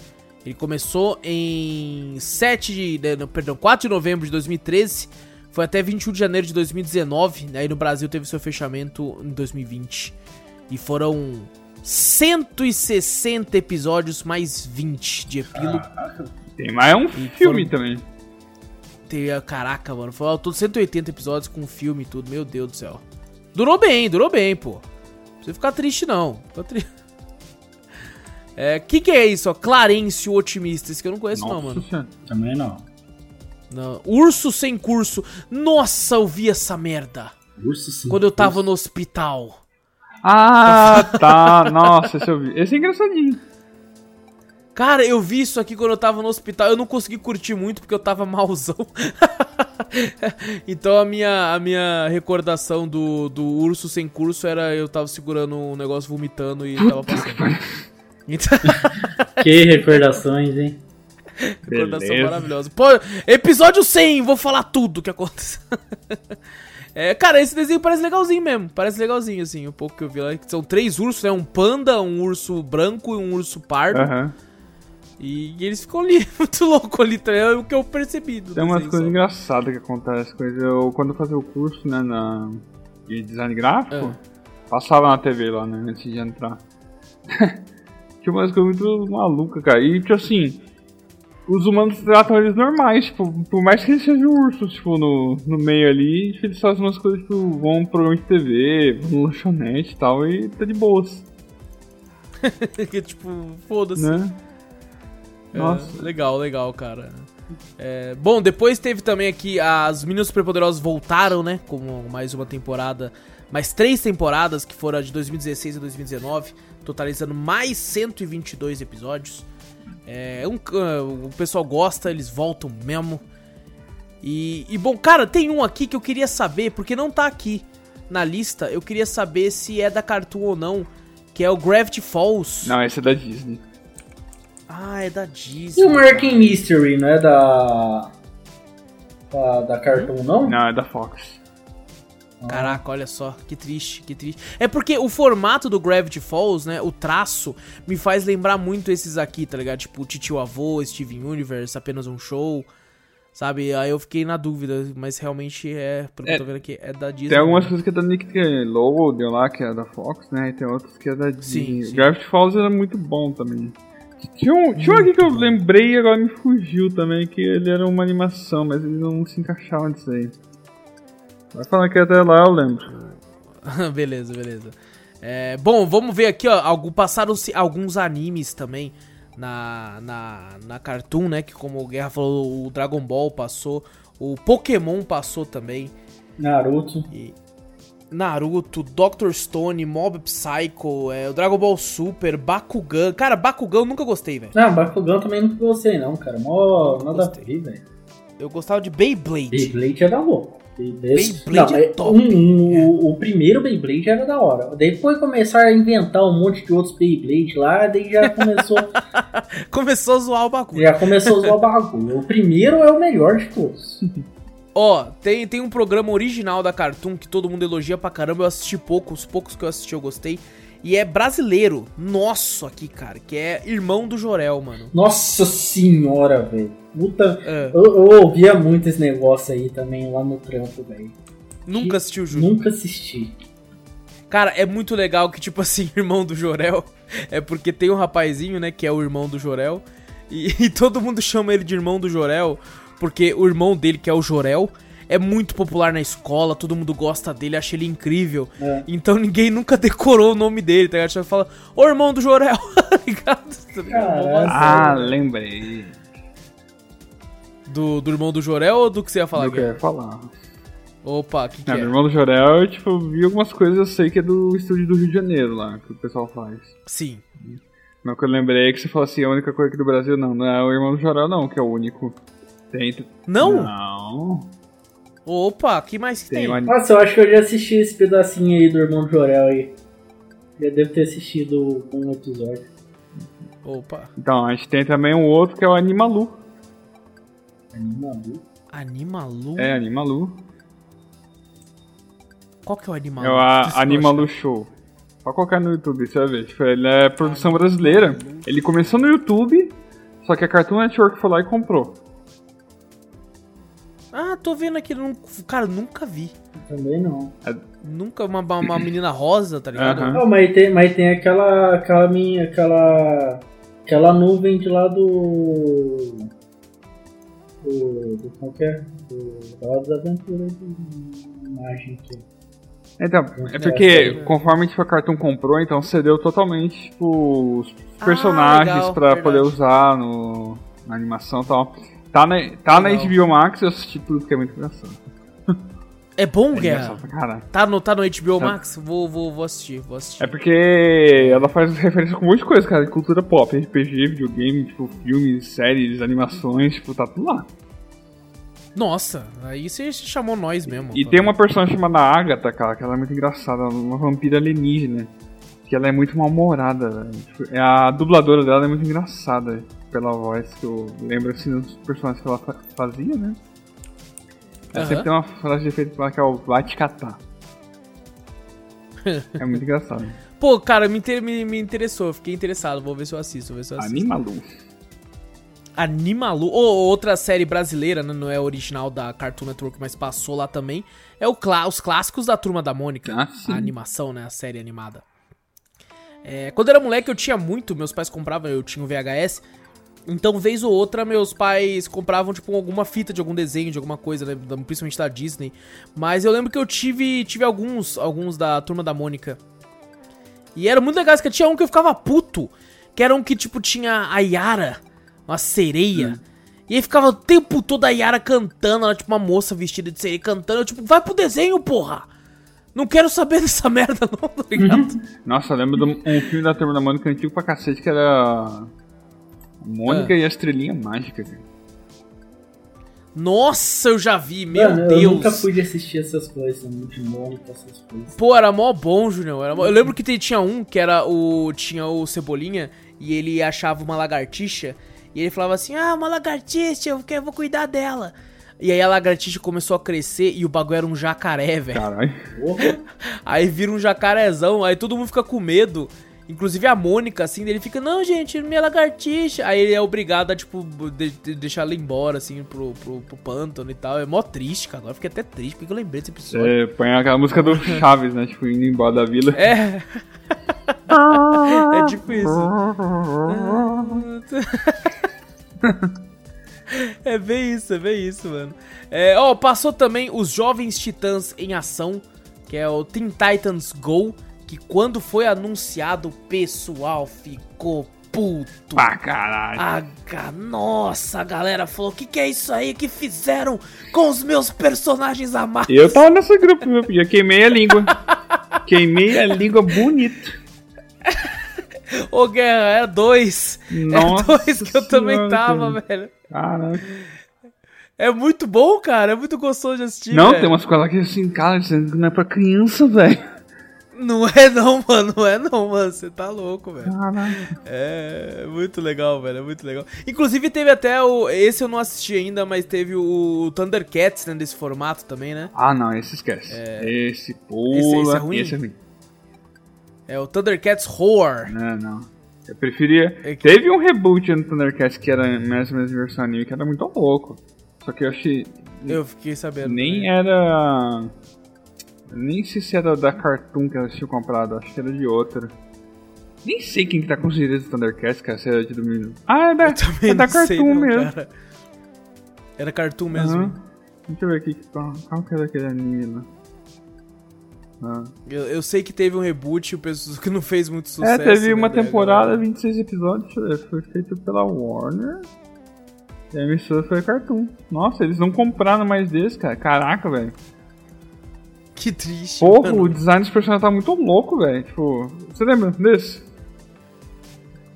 Ele começou em sete de, perdão, quatro de novembro de dois mil e treze. Foi até vinte e um de janeiro de dois mil e dezenove, né? Aí no Brasil teve seu fechamento em dois mil e vinte. E foram cento e sessenta episódios mais vinte de epílogo. Ah, tem mais um e filme foram... também. Teve, caraca, mano. Foi ao todo cento e oitenta episódios com filme e tudo. Meu Deus do céu. Durou bem, durou bem, pô. Não precisa ficar triste, não. Fica tri... É, que que é isso, ó? Clarêncio Otimista. Esse que eu não conheço, nossa, não, mano. Também não. Não. Urso Sem Curso. Nossa, eu vi essa merda. Urso Sem Quando eu tava curso. No hospital. Ah, tá. Nossa, esse eu vi. Esse é engraçadinho. Cara, eu vi isso aqui quando eu tava no hospital. Eu não consegui curtir muito porque eu tava malzão. Então a minha, a minha recordação do, do Urso Sem Curso era eu tava segurando um negócio, vomitando e tava passando. Então... Que recordações, hein? Recordação Beleza. Maravilhosa. Pô, episódio cem, vou falar tudo que aconteceu. É, cara, esse desenho parece legalzinho mesmo. Parece legalzinho, assim, o pouco que eu vi lá. São três ursos, né? Um panda, um urso branco e um urso pardo. Uhum. E, e eles ficam ali, muito louco ali, é o que eu percebi. Tem umas coisas engraçadas que acontecem. Coisa. Eu, quando eu fazia o curso, né, na, de design gráfico, é. Passava na T V lá, né, antes de entrar. Tinha umas coisas muito malucas, cara. E, tipo assim... Os humanos tratam eles normais, tipo, por mais que eles sejam ursos, tipo, no, no meio ali, eles fazem umas coisas, tipo, vão pro programa de T V, vão no lanchonete e tal, e tá de boas. Que, tipo, foda-se. Né? Nossa. É, legal, legal, cara. É, bom, depois teve também aqui, as Meninas Superpoderosas voltaram, né, como mais uma temporada, mais três temporadas, que foram de dois mil e dezesseis a dois mil e dezenove. totalizando mais cento e vinte e dois episódios. É, um, uh, o pessoal gosta, eles voltam mesmo. E, e, bom, cara, tem um aqui que eu queria saber, porque não tá aqui na lista. Eu queria saber se é da Cartoon ou não, que é o Gravity Falls. Não, esse é da Disney. Ah, é da Disney. E o American Mystery, não é da... Da, da Cartoon, não? Não, é da Fox. Caraca, olha só, que triste, que triste. É porque o formato do Gravity Falls, né, o traço, me faz lembrar muito esses aqui, tá ligado? Tipo, Titio Avô, Steven Universe, Apenas um Show, sabe? Aí eu fiquei na dúvida, mas realmente é, pelo que eu tô vendo aqui, é da Disney. Tem algumas coisas que é da Nickelodeon lá, que é da Fox, né, e tem outras que é da Disney. Sim, sim. Gravity Falls era muito bom também. Tinha um, tinha um aqui que eu lembrei e agora me fugiu também, que ele era uma animação, mas ele não se encaixava nisso aí. Vai falar que até lá eu lembro. Beleza, beleza. É, bom, vamos ver aqui, ó. Passaram-se alguns animes também na, na, na Cartoon, né? Que como o Guerra falou, o Dragon Ball passou, o Pokémon passou também. Naruto. E... Naruto, doutor Stone, Mob Psycho, é, o Dragon Ball Super, Bakugan. Cara, Bakugan eu nunca gostei, velho. Não, Bakugan também nunca gostei, não, cara. Mó nada a ver, velho. Eu gostava de Beyblade. Beyblade era louco. Beyblade, Beyblade não, é top. Um, é. O, o primeiro Beyblade era da hora. Depois começaram a inventar um monte de outros Beyblade lá, daí já começou... começou a zoar o bagulho. Já começou a zoar o bagulho. O primeiro é o melhor de todos. Ó, oh, tem, tem um programa original da Cartoon que todo mundo elogia pra caramba, eu assisti pouco, os poucos que eu assisti eu gostei. E é brasileiro, nosso aqui, cara, que é Irmão do Jorel, mano. Nossa senhora, velho. Puta, é. eu, eu ouvia muito esse negócio aí também, lá no trampo, velho. Nunca assisti o Júlio? Nunca assisti. Cara, é muito legal que, tipo assim, Irmão do Jorel, é porque tem um rapazinho, né, que é o Irmão do Jorel, e, e todo mundo chama ele de Irmão do Jorel... Porque o irmão dele, que é o Jorel, é muito popular na escola, todo mundo gosta dele, acha ele incrível. É. Então ninguém nunca decorou o nome dele, tá ligado? Só fala, ô irmão do Jorel, tá ligado? Caraca. Ah, lembrei. Do, do irmão do Jorel ou do que você ia falar? Do que eu ia falar. Opa, o que, que é? O irmão do Jorel, eu tipo, vi algumas coisas, eu sei que é do estúdio do Rio de Janeiro lá, que o pessoal faz. Sim. Mas o que eu lembrei é que você falou assim, a única coisa aqui do Brasil, não, não é o irmão do Jorel não, que é o único. Tem, não? Não. Opa, que mais que tem? tem? Nossa, eu acho que eu já assisti esse pedacinho aí do Irmão do Jorel aí. Já devo ter assistido um episódio. Opa. Então, a gente tem também um outro que é o Animalu. Animalu? Animalu? É, Animalu. Qual que é o Animalu? É o a, Animalu Show. Pode colocar no YouTube, você vai ver. Tipo, ele é produção Animalu. brasileira. Ele começou no YouTube, só que a Cartoon Network foi lá e comprou. Ah, tô vendo aqui, cara, nunca vi. Também não. Nunca, uma, uma menina rosa, tá ligado? Uhum. Não, mas tem, mas tem aquela, aquela minha, aquela, aquela nuvem de lá do, do, do como que é? Do, da Hora da Aventura de imagem aqui. Então, é porque conforme tipo, a Cartoon comprou, então cedeu totalmente tipo, os personagens ah, legal, pra verdade. Poder usar no, na animação e tal. Tá na, tá na H B O Max, eu assisti tudo que é muito engraçado. É bom, Guerra? É tá no, tá no H B O tá. Max? Vou, vou, vou assistir, vou assistir. É porque ela faz referência com um monte de coisa, cara. Cultura pop, R P G, videogame, tipo, filmes, séries, animações, tipo, tá tudo lá. Nossa, aí você chamou nós mesmo. E, e tem uma personagem chamada Agatha, cara, que ela é muito engraçada. Uma vampira alienígena. Que ela é muito mal-humorada, velho. A dubladora dela é muito engraçada, pela voz que eu lembro, assim, dos personagens que ela fazia, né? Ela uhum. sempre tem uma frase de efeito pra ela que é o vai te catar. É muito engraçado. Pô, cara, me, inter... me, me interessou, eu fiquei interessado, vou ver se eu assisto, vou ver se eu assisto. Animalu. Animalu. Ou oh, outra série brasileira, né? Não é original da Cartoon Network, mas passou lá também. É o clá... os clássicos da Turma da Mônica, ah, a animação, né? A série animada. É... Quando eu era moleque eu tinha muito, meus pais compravam, eu tinha um V H S... Então, vez ou outra, meus pais compravam, tipo, alguma fita de algum desenho, de alguma coisa, né? Principalmente da Disney. Mas eu lembro que eu tive, tive alguns, alguns da Turma da Mônica. E era muito legal, porque tinha um que eu ficava puto, que era um que, tipo, tinha a Yara, uma sereia. Hum. E aí ficava o tempo todo a Yara cantando, ela, tipo, uma moça vestida de sereia cantando. Eu, tipo, vai pro desenho, porra! Não quero saber dessa merda não, tá ligado? Uhum. Nossa, eu lembro de um filme da Turma da Mônica antigo pra cacete, que era... Mônica é. e a Estrelinha Mágica, cara. Nossa, eu já vi, meu Mano, Deus. Eu nunca pude assistir essas coisas, muito Mônica, essas coisas. Pô, era mó bom, Júnior. Era mó... Eu lembro que tinha um que era o... tinha o Cebolinha e ele achava uma lagartixa e ele falava assim, ah, uma lagartixa, eu, quero, eu vou cuidar dela. E aí a lagartixa começou a crescer e o bagulho era um jacaré, velho. Caralho. Aí vira um jacarezão, aí todo mundo fica com medo. Inclusive a Mônica, assim, ele fica, não, gente, minha lagartixa. Aí ele é obrigado a, tipo, de, de deixar ela embora, assim, pro, pro, pro pântano e tal. É mó triste, cara. Agora fiquei até triste, porque eu lembrei desse episódio. É, põe aquela música do Chaves, né? Tipo, indo embora da vila. É. É tipo isso. É bem isso, é bem isso, mano. É, ó, passou também os Jovens Titãs em Ação, que é o Teen Titans Go, que quando foi anunciado, o pessoal ficou puto. Pra caralho. A, nossa, a galera falou, o que, que é isso aí que fizeram com os meus personagens amados? Eu tava nesse grupo, meu filho, eu queimei a língua. Queimei a língua bonito. Ô, Guerra, era dois. Nossa, é dois que eu senhora, também tava, cara. Velho. Caraca. É muito bom, cara. É muito gostoso de assistir. Não, velho. Tem umas coisas lá que assim, cara, isso não é pra criança, velho. Não é não, mano. Não é não, mano. Você tá louco, velho. Caraca. É muito legal, velho. É muito legal. Inclusive, teve até o... Esse eu não assisti ainda, mas teve o Thundercats, né, desse formato também, né? Ah, não. Esse esquece. É... Esse pula. Esse, esse é ruim? Esse é ruim. É o Thundercats Roar. Não, não. Eu preferia... É que... Teve um reboot no Thundercats que era mais ou menos versão anime, que era muito louco. Só que eu achei... Eu fiquei sabendo. Nem também. Era... Nem sei se era da Cartoon que ela tinha comprado, acho que era de outra. Nem sei quem que tá com os direitos do Thundercats, cara, se era de domínio. Ah, é da, é da Cartoon sei, não, mesmo. Cara. Era Cartoon mesmo. Uhum. Deixa eu ver aqui, qual que era aquele anime lá. Ah. Eu, eu sei que teve um reboot que não fez muito sucesso. É, teve uma, né, temporada, galera? vinte e seis episódios, foi feito pela Warner. E a emissora foi a Cartoon. Nossa, eles não compraram mais desse, cara. Caraca, velho. Que triste. Pô, mano. O design dos personagens tá muito louco, velho. Tipo, você lembra desse?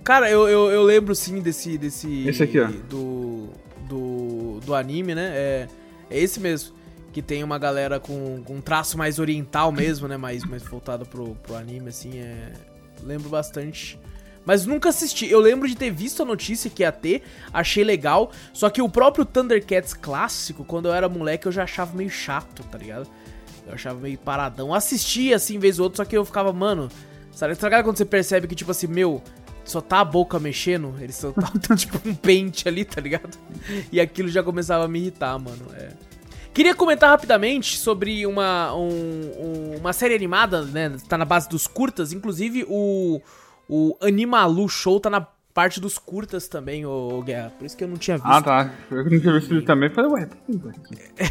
Cara, eu, eu, eu lembro sim desse. desse Esse aqui, ó. Do, do, do anime, né? É, é esse mesmo. Que tem uma galera com, com um traço mais oriental mesmo, né? Mais, mais voltado pro, pro anime, assim, é... Lembro bastante. Mas nunca assisti. Eu lembro de ter visto a notícia que ia ter, achei legal. Só que o próprio Thundercats clássico, quando eu era moleque, eu já achava meio chato, tá ligado? Eu achava meio paradão. Assistia, assim, vez ou outra, só que eu ficava, mano... Sabe, quando você percebe que, tipo assim, meu... Só tá a boca mexendo, eles só tá tipo um pente ali, tá ligado? E aquilo já começava a me irritar, mano, é... Queria comentar rapidamente sobre uma, um, uma série animada, né? Tá na base dos curtas. Inclusive, o, o Animalu Show tá na parte dos curtas também, ô, ô Guerra. Por isso que eu não tinha visto. Ah, tá. Eu não tinha visto ele também. Falei, ué, tá tudo bem.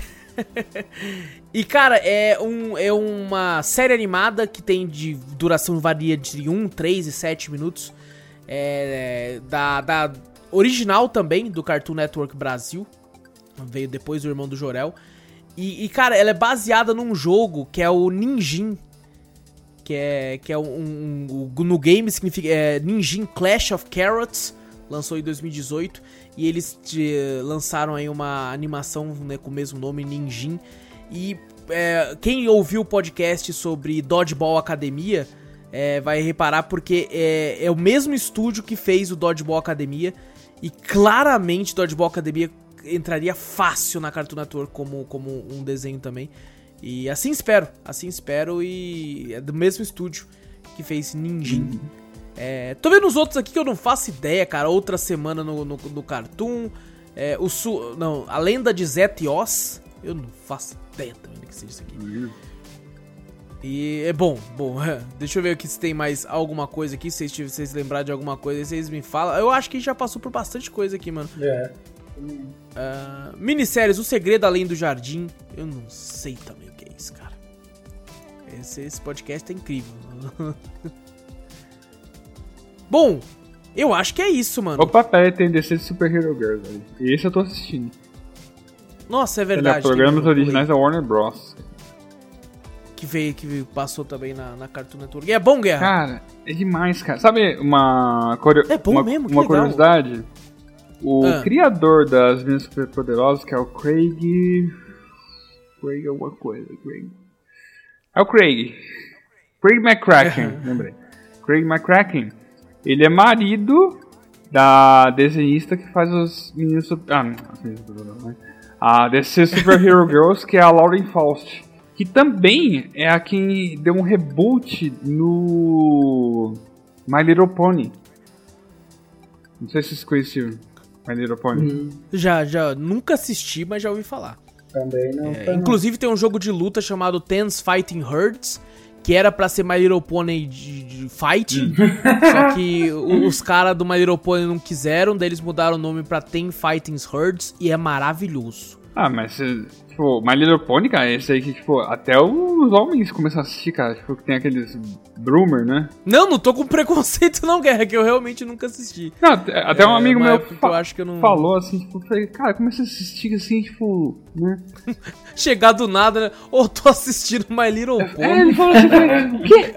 E, cara, é, um, é uma série animada que tem de duração varia de um, três e sete minutos. É, da, da original também, do Cartoon Network Brasil. Veio depois do Irmão do Jorel. E, e, cara, ela é baseada num jogo que é o Ninjin, que é, que é um, um, um... No game significa... É, Ninjin Clash of Carrots, lançou em dois mil e dezoito, e eles te, lançaram aí uma animação, né, com o mesmo nome, Ninjin. E é, quem ouviu o podcast sobre Dodgeball Academia é, vai reparar, porque é, é o mesmo estúdio que fez o Dodgeball Academia, e claramente Dodgeball Academia entraria fácil na Cartoon Network como, como um desenho também. E assim espero, assim espero. E é do mesmo estúdio que fez Ninjin. É, tô vendo os outros aqui que eu não faço ideia, cara. Outra Semana no, no, no Cartoon. É, o Su... Não, A Lenda de Zete e Oz. Eu não faço ideia também do que seja isso aqui. E é bom, bom. Deixa eu ver aqui se tem mais alguma coisa aqui. Se vocês, se vocês lembrarem de alguma coisa, vocês me falam. Eu acho que já passou por bastante coisa aqui, mano. É. Uh, minisséries, O Segredo Além do Jardim. Eu não sei também o que é isso, cara. Esse, esse podcast é incrível. Bom, eu acho que é isso, mano. Opa, pera, tem D C de Super Hero Girls. E esse eu tô assistindo. Nossa, é verdade. Ele é programas originais da Warner Bros. que veio, que passou também na, na Cartoon Network. E é bom, Guerra? Cara, é demais, cara. Sabe uma, curio... é bom uma, mesmo, uma curiosidade? O ah. criador das Meninas Superpoderosas, que é o Craig... Craig alguma coisa, Craig... É o Craig. Craig McCracken, lembrei. Craig McCracken. Ele é marido da desenhista que faz os meninos... Ah, não, as meninas superpoderosas, né? A D C Super Hero Girls, que é a Lauren Faust. Que também é a quem deu um reboot no My Little Pony. Não sei se vocês conheciam My Little Pony. Hum. Já, já. Nunca assisti, mas já ouvi falar. Também não. É, inclusive tem um jogo de luta chamado Tens Fighting Herds, que era pra ser My Little Pony de, de Fighting, só que os caras do My Little Pony não quiseram, daí eles mudaram o nome pra Ten Fighting Herds e é maravilhoso. Ah, mas... Tipo, My Little Pony, cara, é esse aí que, tipo, até os homens começam a assistir, cara. Tipo, que tem aqueles Broomer, né? Não, não tô com preconceito não, Guerra, que eu realmente nunca assisti. Não, até é, um amigo meu fa- eu acho que eu não... falou assim, tipo, falei, cara, começa a assistir assim, tipo, né? Chegar do nada, né? Ou oh, tô assistindo My Little Pony. É, ele falou assim, o quê?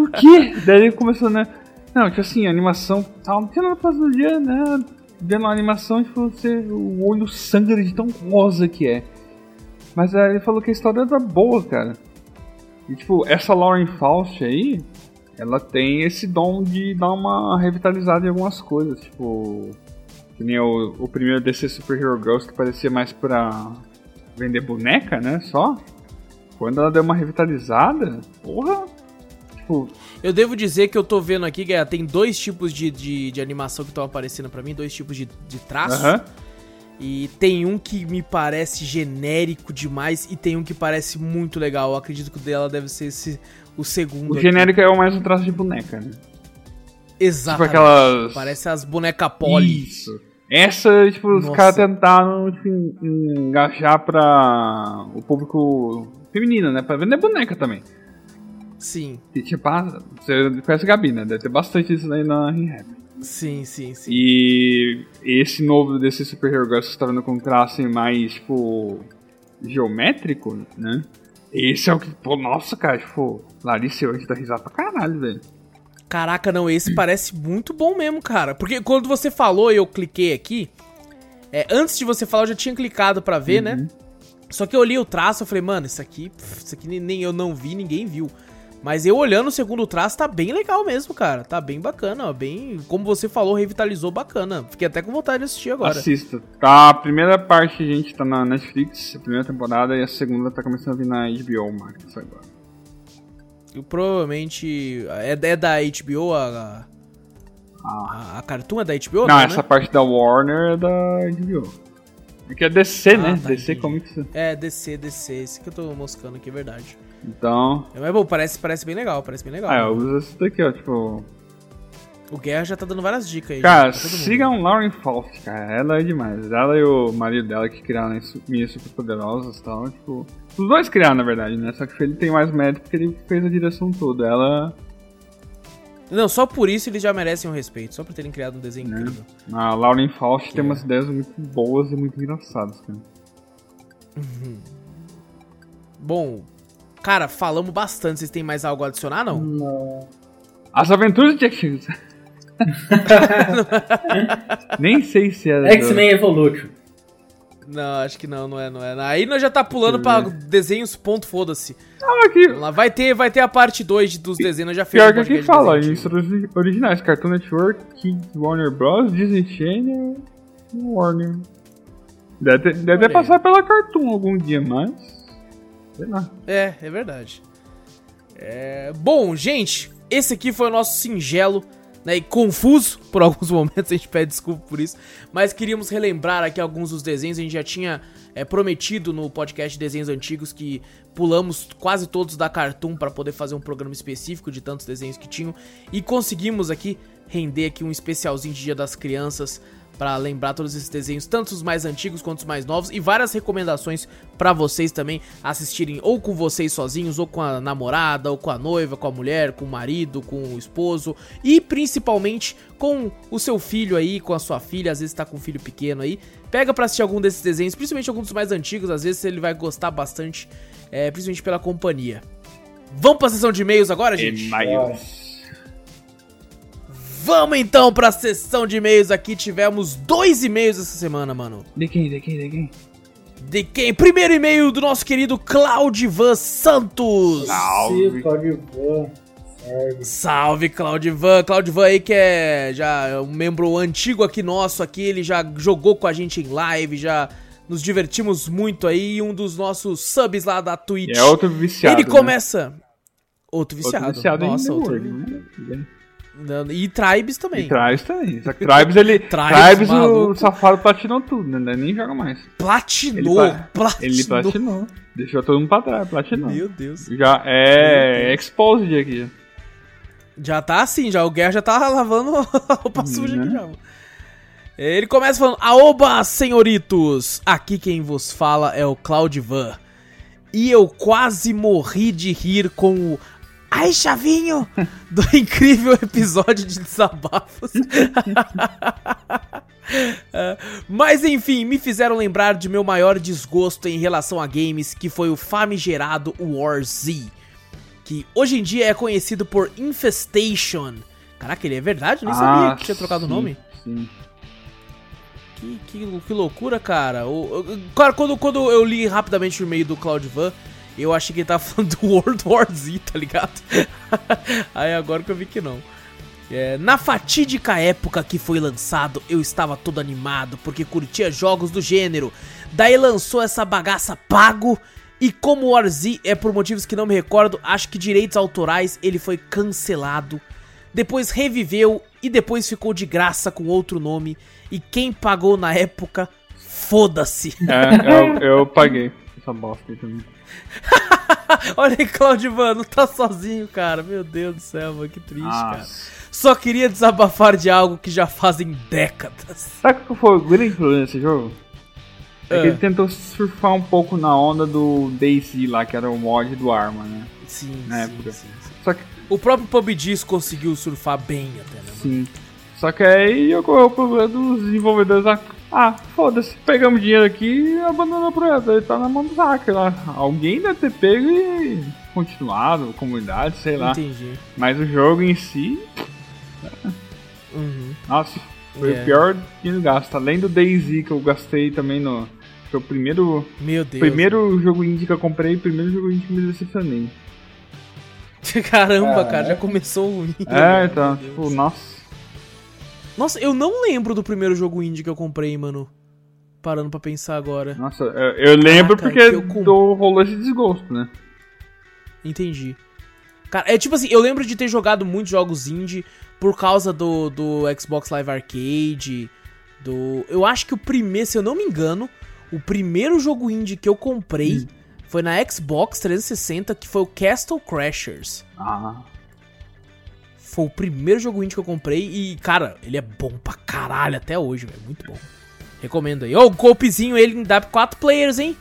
O quê? Daí ele começou, né? Não, que assim, animação tal, não tem nada pra fazer, né? Vendo uma animação, tipo, você, o olho sangra de tão rosa que é. Mas aí ele falou que a história era boa, cara. E, tipo, essa Lauren Faust aí, ela tem esse dom de dar uma revitalizada em algumas coisas. Tipo, que nem o, o primeiro D C Super Hero Girls, que parecia mais pra vender boneca, né, só. Quando ela deu uma revitalizada, porra... Eu devo dizer que eu tô vendo aqui, Guerra, tem dois tipos de, de, de animação que estão aparecendo pra mim, dois tipos de, de traço. Uhum. E tem um que me parece genérico demais e tem um que parece muito legal. Eu acredito que o dela deve ser esse, o segundo. O aqui. Genérico é mais um traço de boneca, né? Exatamente. Tipo aquelas... Parece as bonecas poli. Isso. Essa, tipo, Nossa. Os caras tentaram tipo, engajar pra o público feminino, né? Pra vender boneca também. Sim. E tipo, você conhece a Gabi, né? Deve ter bastante isso aí na Rehab. Sim, sim, sim. E esse novo desse Super Hero Girls que tá vendo com traço mais, tipo, geométrico, né? Esse é o que, pô, nossa, cara, tipo, Larissa hoje tá risada pra caralho, velho. Caraca, não, esse parece muito bom mesmo, cara. Porque quando você falou e eu cliquei aqui, é, antes de você falar eu já tinha clicado pra ver, uhum. né? Só que eu li o traço e falei, mano, isso aqui, pff, isso aqui nem eu não vi, ninguém viu. Mas eu olhando o segundo traço, tá bem legal mesmo, cara. Tá bem bacana, ó. Bem, como você falou, revitalizou bacana. Fiquei até com vontade de assistir agora. Assista. Tá, a primeira parte, gente, tá na Netflix, a primeira temporada, e a segunda tá começando a vir na H B O Max agora. E provavelmente... É, é da H B O a, ah. a... A Cartoon é da H B O? Não, não essa né? parte da Warner é da H B O. Porque é D C, ah, né? Tá D C Comics. É, D C, D C. Isso que eu tô moscando aqui, é verdade. Então... Mas bom, parece, parece bem legal, parece bem legal. Ah, eu uso esse daqui, ó, tipo... O Guerra já tá dando várias dicas aí. Cara, sigam Lauren Faust, cara. Ela é demais. Ela e o marido dela que criaram as Meninas Superpoderosas e tal, tipo... Os dois criaram, na verdade, né? Só que ele tem mais mérito porque ele fez a direção toda. Ela... Não, só por isso eles já merecem um respeito. Só por terem criado um desenho é. incrível. A Lauren Faust que tem é. umas ideias muito boas e muito engraçadas, cara. Uhum. Bom... Cara, falamos bastante. Vocês têm mais algo a adicionar, não? Não. As Aventuras de Jack. Nem sei se é... X-Men Evolution. Não, acho que não, não é, não é. Aí nós já tá pulando pra desenhos, ponto, foda-se. Ah, aqui... Vai ter, vai ter a parte dois dos desenhos, nós já fez. Pior que aqui fala, histórias originais. Cartoon Network, Kids, Warner Bros, Disney Channel e Warner. Deve, deve até passar pela Cartoon algum dia, mas... É, é verdade. É... Bom, gente, esse aqui foi o nosso singelo, né, e confuso por alguns momentos, a gente pede desculpa por isso, mas queríamos relembrar aqui alguns dos desenhos, a gente já tinha é, prometido no podcast de desenhos antigos que pulamos quase todos da Cartoon para poder fazer um programa específico de tantos desenhos que tinham, e conseguimos aqui render aqui um especialzinho de Dia das Crianças pra lembrar todos esses desenhos, tanto os mais antigos quanto os mais novos, e várias recomendações pra vocês também assistirem ou com vocês sozinhos, ou com a namorada, ou com a noiva, com a mulher, com o marido, com o esposo, e principalmente com o seu filho aí, com a sua filha, às vezes tá com um filho pequeno aí, pega pra assistir algum desses desenhos, principalmente alguns dos mais antigos, às vezes ele vai gostar bastante, é, principalmente pela companhia. Vamos pra sessão de e-mails agora, gente? E-mails. Vamos então pra sessão de e-mails aqui. Tivemos dois e-mails essa semana, mano. De quem, de quem, de quem? De quem? Primeiro e-mail do nosso querido Claudivan Santos. Salve, Claudivan. Salve, Salve Claudivan. Claudivan aí que é já um membro antigo aqui nosso, aqui, ele já jogou com a gente em live, já nos divertimos muito aí. Um dos nossos subs lá da Twitch. É outro viciado. Ele começa... Né? Outro viciado. Outro viciado. Nossa, outro viciado. E Tribes também. E Tribes também. Só que Tribes, ele... Tribes, Tribes o safado platinou tudo, né? Nem joga mais. Platinou? Ele, platinou. ele platinou. Deixou todo mundo pra trás, platinou. Meu Deus. Já é... Deus. Exposed aqui. Já. já tá assim, já. O Guerra já tá lavando a roupa suja aqui, já. Ele começa falando, aoba, senhoritos! Aqui quem vos fala é o Claudivan. E eu quase morri de rir com o... Ai, Chavinho! Do incrível episódio de desabafos. Mas enfim, me fizeram lembrar de meu maior desgosto em relação a games, que foi o famigerado War Z, que hoje em dia é conhecido por Infestation. Caraca, ele é verdade? Eu nem sabia ah, que tinha trocado o nome. Sim. Que, que, que loucura, cara. O, o, cara, quando, quando eu li rapidamente o e-mail do Claudivan, eu achei que ele tava falando do World War Z, tá ligado? Aí agora que eu vi que não. É, na fatídica época que foi lançado, eu estava todo animado, porque curtia jogos do gênero. Daí lançou essa bagaça pago, e como o War Z é por motivos que não me recordo, acho que direitos autorais, ele foi cancelado. Depois reviveu, e depois ficou de graça com outro nome. E quem pagou na época, foda-se. É, eu, eu paguei essa bosta aí também. Olha aí, Claudivan, não tá sozinho, cara. Meu Deus do céu, mano, que triste, ah. cara. Só queria desabafar de algo que já fazem décadas. Sabe o que foi o grande problema desse jogo? É, é que ele tentou surfar um pouco na onda do DayZ lá, que era o mod do Arma, né? Sim, na sim, época. sim, sim. Só que... O próprio P U B G conseguiu surfar bem até, né? Sim. Só que aí ocorreu o problema dos desenvolvedores lá. Ah, foda-se, pegamos dinheiro aqui e abandonamos o projeto. Ele tá na mão do hacker lá. Alguém deve ter pego e continuado, comunidade, sei lá. Entendi. Mas o jogo em si... Uhum. Nossa, foi yeah. o pior dinheiro gasto. Além do DayZ que eu gastei também no... Foi o primeiro... Meu Deus. Primeiro jogo indie que eu comprei e o primeiro jogo indie que me decepcionei. Caramba, é. cara, já começou o indie. É, então, tipo, nossa... Nossa, eu não lembro do primeiro jogo indie que eu comprei, mano. Parando pra pensar agora. Nossa, eu, eu lembro ah, cara, porque eu comp... do, rolou esse desgosto, né? Entendi. Cara, é tipo assim, eu lembro de ter jogado muitos jogos indie por causa do, do Xbox Live Arcade, do... Eu acho que o primeiro, se eu não me engano, o primeiro jogo indie que eu comprei hum. foi na Xbox trezentos e sessenta, que foi o Castle Crashers. Ah, foi o primeiro jogo indie que eu comprei e, cara, ele é bom pra caralho até hoje, velho. Muito bom. Recomendo aí. Ô, oh, o golpezinho, ele dá quatro players, hein?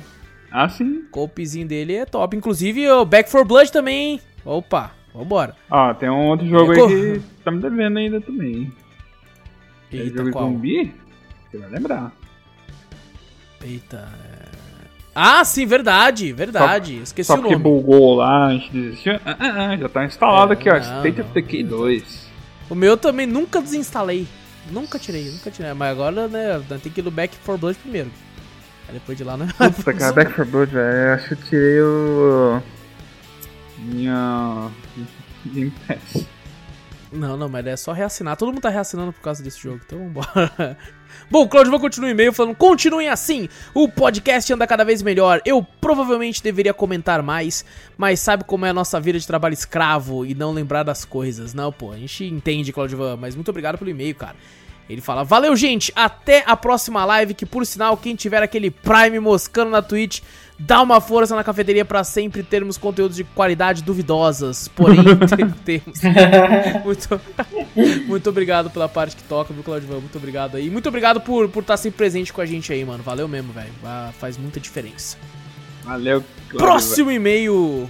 Ah, sim. O golpezinho dele é top. Inclusive, o Back four Blood também, hein? Opa, vambora. Ah, tem um outro jogo é, aí que tá me devendo ainda também, hein? Eita, jogo qual? De zumbi? Você vai lembrar. Eita, ah, sim, verdade, verdade. Só, esqueci só o nome. Só que bugou lá, a gente desistiu. Ah, ah, ah, já tá instalado é, aqui, ó. Não, State não, of Decay dois. O meu também nunca desinstalei. Nunca tirei, nunca tirei. Mas agora, né, tem que ir no Back four Blood primeiro. Aí depois de lá, né? Puta, cara, Back four Blood, velho. Acho que eu tirei o... Minha... Game Pass. Não, não, mas é só reassinar. Todo mundo tá reassinando por causa desse jogo, então vambora. Bom, o Claudio, vou continuar o e-mail falando, continuem assim, o podcast anda cada vez melhor, eu provavelmente deveria comentar mais, mas sabe como é a nossa vida de trabalho escravo e não lembrar das coisas, não, pô, a gente entende, Claudio, mas muito obrigado pelo e-mail, cara. Ele fala, valeu gente, até a próxima live, que por sinal, quem tiver aquele Prime moscando na Twitch, dá uma força na cafeteria pra sempre termos conteúdos de qualidade duvidosas, porém termos. Muito, muito obrigado pela parte que toca, viu, Claudivan? Muito obrigado aí. Muito obrigado por por estar sempre presente com a gente aí, mano. Valeu mesmo, velho. Faz muita diferença. Valeu, Claudivan. Próximo e-mail.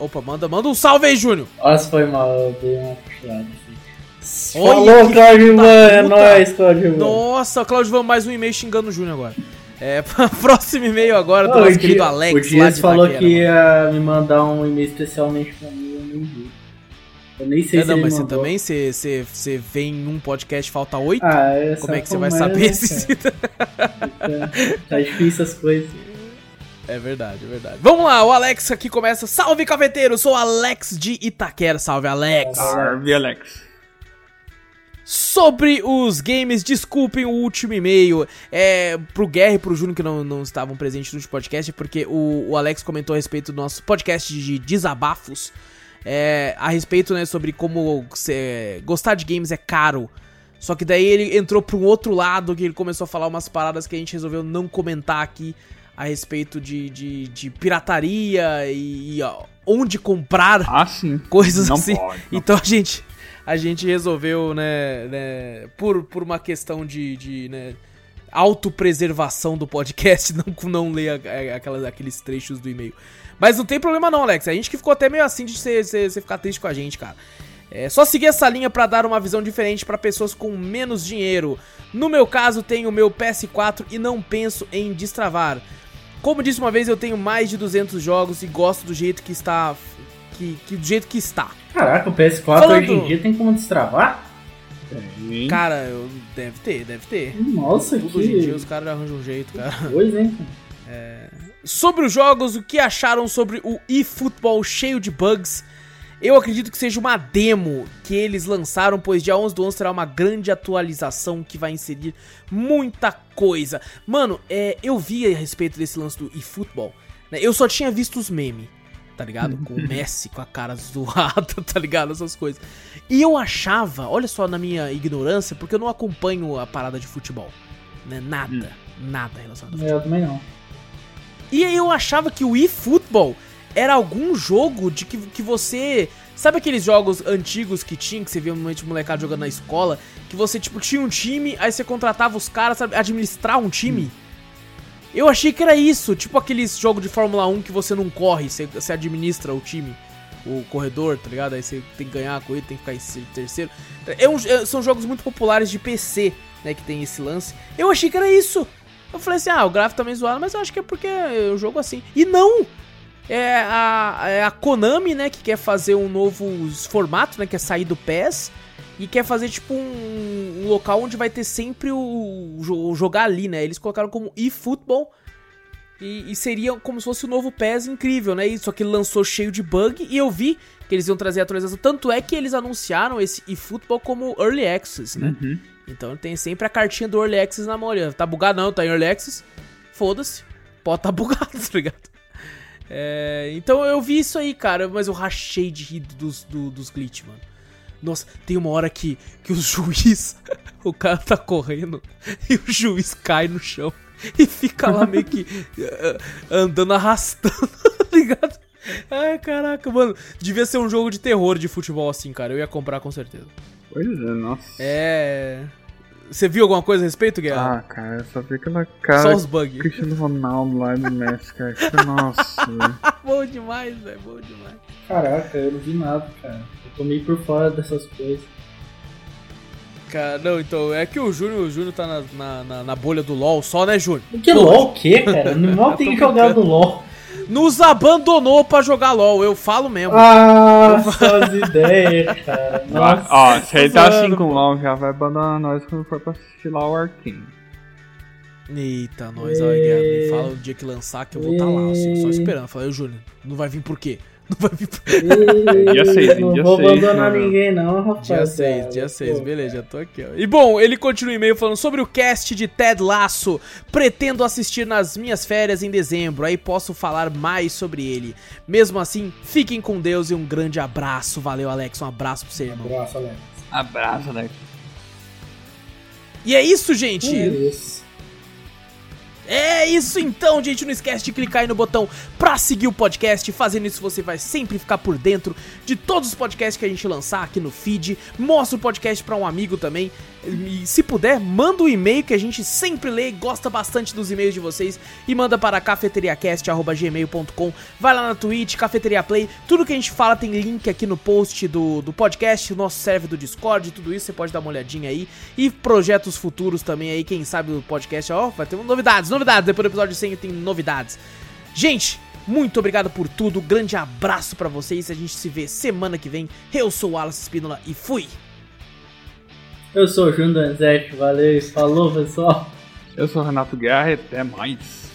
Opa, manda, manda um salve aí, Júnior. Nossa, foi mal, eu dei uma puxada. Falou, Claudivan, é nóis, Claudivan. Nossa, Claudivan, mais um e-mail xingando o Júnior agora. É, próximo e-mail agora do oh, nosso querido Alex. O Dias falou Vaqueira, que ia mano. me mandar um e-mail especialmente pra mim, eu nem vi. Eu nem sei é, se não, ele mas mandou. Você também, você, você vem num podcast falta oito? Ah, é. Como é que você vai saber? Né, se... Tá difícil as coisas. É verdade, é verdade. Vamos lá, o Alex aqui começa. Salve, cafeteiro, sou Alex de Itaquera. Salve, Alex. Salve, Alex. Sobre os games, desculpem o último e-mail, é, pro Guerra e pro Júnior que não, não estavam presentes no último podcast, porque o, o Alex comentou a respeito do nosso podcast de desabafos, é, a respeito, né, sobre como cê, gostar de games é caro, só que daí ele entrou pra um outro lado, que ele começou a falar umas paradas que a gente resolveu não comentar aqui, a respeito de, de, de pirataria e, e ó, onde comprar ah, sim. coisas não assim, pode, não então pode. a gente... A gente resolveu, né, né por, por uma questão de, de né, autopreservação do podcast, não, não ler a, a, aquelas, aqueles trechos do e-mail. Mas não tem problema não, Alex. A gente que ficou até meio assim de você ficar triste com a gente, cara. É só seguir essa linha pra dar uma visão diferente pra pessoas com menos dinheiro. No meu caso, tenho o meu P S quatro e não penso em destravar. Como disse uma vez, eu tenho mais de duzentos jogos e gosto do jeito que está... Que, que do jeito que está. Caraca, o P S quatro falando... hoje em dia tem como destravar? Tem. Cara, eu... deve ter, deve ter. Nossa, tudo que... Hoje em dia os caras arranjam um jeito, cara. Pois é. é. Sobre os jogos, o que acharam sobre o eFootball cheio de bugs? Eu acredito que seja uma demo que eles lançaram, pois dia onze do onze terá uma grande atualização que vai inserir muita coisa. Mano, é, eu vi a respeito desse lance do eFootball, né? Eu só tinha visto os memes, tá ligado? Com o Messi, com a cara zoada, tá ligado? Essas coisas. E eu achava, olha só na minha ignorância, porque eu não acompanho a parada de futebol, né? Nada, hum. nada relacionado a futebol. Eu também não. E aí eu achava que o eFootball era algum jogo de que, que você... Sabe aqueles jogos antigos que tinha, que você via um monte de molecada jogando na escola, que você, tipo, tinha um time, aí você contratava os caras, sabe? Administrar um time... Hum. Eu achei que era isso, tipo aqueles jogos de Fórmula um que você não corre, você, você administra o time, o corredor, tá ligado? Aí você tem que ganhar a corrida, tem que ficar em terceiro. É um, é, são jogos muito populares de P C, né, que tem esse lance. Eu achei que era isso. Eu falei assim, ah, o gráfico tá meio zoado, mas eu acho que é porque eu jogo assim. E não! É a, é a Konami, né, que quer fazer um novo formato, né, que é sair do P E S, e quer fazer, tipo, um, um local onde vai ter sempre o, o, o jogar ali, né? Eles colocaram como eFootball e, e seria como se fosse o novo P E S incrível, né? Só que lançou cheio de bug e eu vi que eles iam trazer a atualização. Tanto é que eles anunciaram esse eFootball como Early Access, né? Uhum. Então tem sempre a cartinha do Early Access na mão. Olha, tá bugado não, tá em Early Access. Foda-se, pode tá bugado, tá ligado? É, então eu vi isso aí, cara, mas eu rachei de rir dos, do, dos glitch, mano. Nossa, tem uma hora que, que o juiz, o cara tá correndo e o juiz cai no chão e fica lá meio que uh, andando, arrastando, tá ligado? Ai, caraca, mano, devia ser um jogo de terror de futebol assim, cara, eu ia comprar com certeza. Pois é, nossa. É... Você viu alguma coisa a respeito, Guerra? Ah, cara, eu só vi aquela cara... Só os bugs. Cristiano Ronaldo lá no México, cara, nossa. Bom demais, velho, bom demais. Caraca, eu não vi nada, cara. Eu tô meio por fora dessas coisas. Cara, não, então, é que o Júnior, o Júnior tá na, na, na, na bolha do LoL só, né, Júnior? O que LoL? O quê, cara? Não tem que jogar do LoL. Nos abandonou pra jogar LoL, eu falo mesmo. Ah, essas ideias, cara. Nossa. Ó, se ele tá assim com o LoL, já vai abandonar nós quando for pra assistir lá o Arcane. Eita, nós, ó, me fala o dia que lançar que eu vou estar tá lá, assim, só esperando. Falei, o Júnior, não vai vir por quê? Não vai vir por quê? Dia seis, hein? Dia seis. Não vou abandonar ninguém, não, rapaz. Dia seis, dia seis, beleza, já tô aqui, ó. E bom, ele continua o e-mail falando sobre o cast de Ted Lasso. Pretendo assistir nas minhas férias em dezembro, aí posso falar mais sobre ele. Mesmo assim, fiquem com Deus e um grande abraço. Valeu, Alex, um abraço pra você, irmão. Abraço, Alex. Abraço, Alex. E é isso, gente. É isso. É isso então, gente, não esquece de clicar aí no botão pra seguir o podcast. Fazendo isso você vai sempre ficar por dentro de todos os podcasts que a gente lançar aqui no feed. Mostra o podcast pra um amigo também. E se puder, manda um e-mail que a gente sempre lê e gosta bastante dos e-mails de vocês. E manda para cafeteriacast arroba gmail ponto com. Vai lá na Twitch, Cafeteria Play. Tudo que a gente fala tem link aqui no post do, do podcast, o nosso server do Discord, tudo isso, você pode dar uma olhadinha aí. E projetos futuros também aí, quem sabe o podcast, ó, vai ter novidades, novidades, depois do episódio cem tem novidades. Gente, muito obrigado por tudo, grande abraço pra vocês, a gente se vê semana que vem. Eu sou o Wallace Espínola e fui! Eu sou o Júnior Donizetti, valeu, falou pessoal. Eu sou o Renato Guerra e até mais.